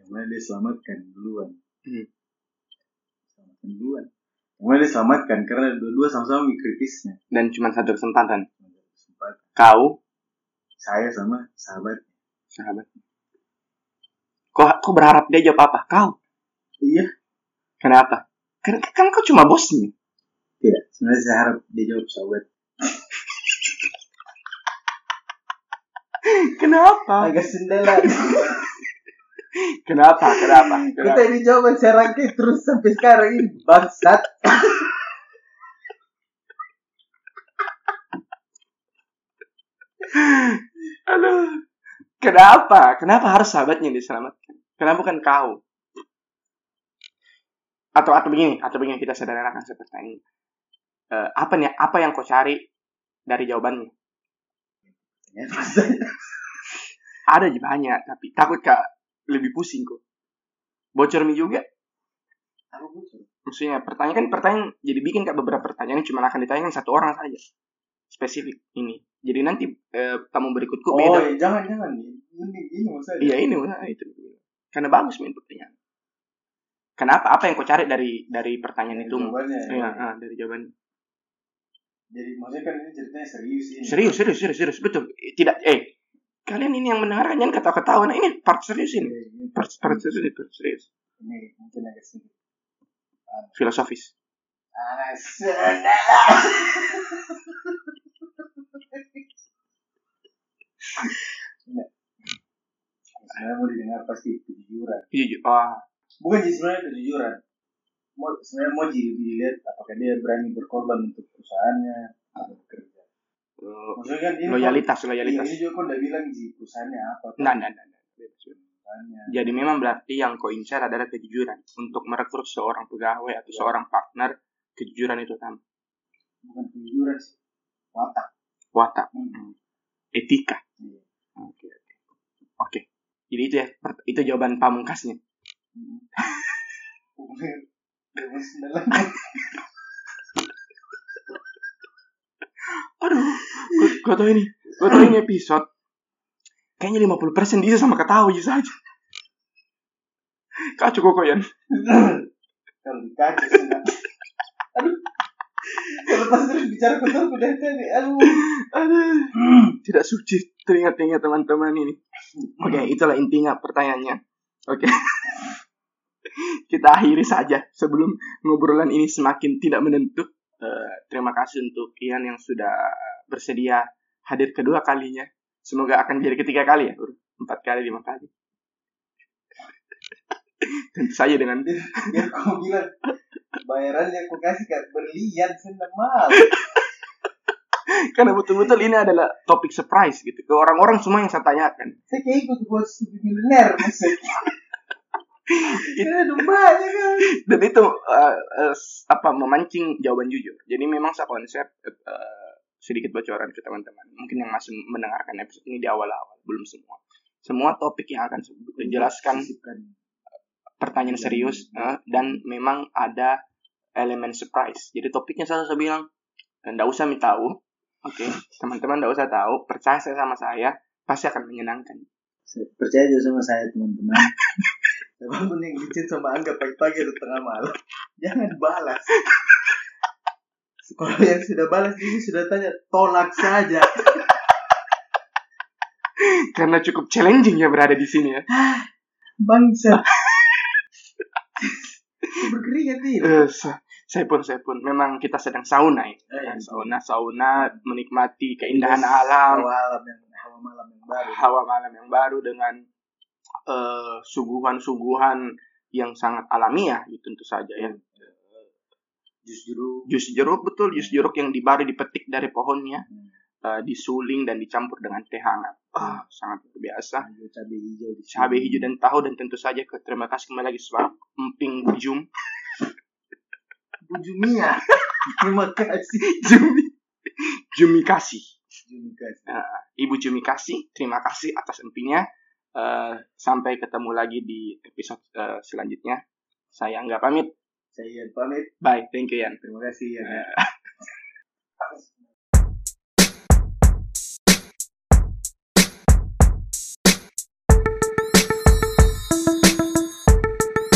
Yang mana dia selamatkan duluan. Yang mana dia selamatkan karena dua-dua sama-sama mikritisnya. Dan cuma satu kesempatan. Kau, saya sama sahabat. Kok berharap dia jawab apa? Kau. Iya. Kenapa? Kan kau cuma bosnya. Tidak, sebenarnya saya harap dia jawab sahabat. Kenapa? Agak sendela. Kenapa? Kita ini coba serangkai terus sampai sekarang ini bangsat. Aduh. Kenapa harus sahabatnya diselamatkan? Kenapa bukan kau? Atau begini kita sederhanakan seperti ini. Apa yang kau cari dari jawabannya? Ya, ada banyak, tapi takut kak lebih pusing kok. Bocor mi juga. Maksudnya pertanyaan jadi bikin kak beberapa pertanyaan cuma akan ditanyakan satu orang saja. Spesifik ini. Jadi nanti tamu berikutku beda. Oh, jangan. Ini maksudnya. Iya, ini maksudnya itu. Karena bagus main pertanyaan. Kenapa? Apa yang kau cari dari pertanyaan itu? Iya, dari jawaban. Jadi maksudnya kan ini ceritanya serius ini. Serius. Betul. Tidak kalian ini yang mendengarkan jangan ketawa-ketawa. Nah, ini part serius ini. Part serius. Ini mungkin agak sedikit filosofis. Sebenarnya mau didengar pasti kejujuran. Bukan sih sebenarnya kejujuran. Sebenarnya mau dilihat apakah dia berani berkorban untuk perusahaannya atau bekerja. Maksudnya kan ini loyalitas. Ini juga kau udah bilang di perusahaannya apa? Nah. Jadi memang berarti yang kau incar adalah kejujuran untuk merekrut seorang pegawai atau seorang partner. Kejujuran itu utama. Bukan kejujuran sih, watak. Etika. Oke. Jadi itu ya, itu jawaban pamungkasnya. Aduh, gue tau ini episode kayaknya 50% dia sama ketawa aja saja. Kacau kok Yan. Kalau dikacau sudah. Aduh. Lepas terus bicara kotor kudeta nih. Aduh. Tidak suci teringat-ingat teman-teman ini. Oke, itulah intinya pertanyaannya. Oke. Kita akhiri saja sebelum ngobrolan ini semakin tidak menentu. Terima kasih untuk Ian yang sudah bersedia hadir kedua kalinya. Semoga akan jadi ketiga kali ya. 4 kali, 5 kali. Tentu saja dengan dia. Biar kau bilang bayarannya aku kasih berlian senang mal. Karena betul-betul ini adalah topik surprise gitu ke orang-orang semua yang saya tanyakan. Saya kayak ikut buat studi milenial maksudnya. Dan itu memancing jawaban jujur. Jadi memang saya konsep sedikit bocoran ke teman-teman. Mungkin yang masih mendengarkan episode ini di awal-awal, belum semua. Semua topik yang akan dijelaskan pertanyaan serius dan memang ada elemen surprise. Jadi topiknya saya bilang nggak usah minta tahu, oke, teman-teman nggak usah tahu, percaya saya sama saya, pasti akan menyenangkan. Percaya juga sama saya teman-teman. Apapun yang dicin sama Angga pagi-pagi atau tengah malam, jangan balas. Kalau yang sudah balas ini sudah tanya, tolak saja. Karena cukup challenging ya berada di sini ya. Bangsa. Berkeringat nih. Saya pun memang kita sedang sauna ya. Sauna menikmati keindahan alam, hawa malam yang baru dengan suguhan-suguhan yang sangat alamiah ya, tentu saja ya. Jus jeruk betul, jus jeruk yang baru dipetik dari pohonnya, disuling dan dicampur dengan teh hangat. Sangat luar biasa. Cabai hijau dan tahu, dan tentu saja terima kasih kembali lagi suara emping bujum. Jumia, terima kasih. Jumi kasih. Ibu Jumi kasih, terima kasih atas empinya. Sampai ketemu lagi di episode selanjutnya. Saya Angga pamit. Saya Ian pamit. Baik, thank you Ian. Terima kasih Ian.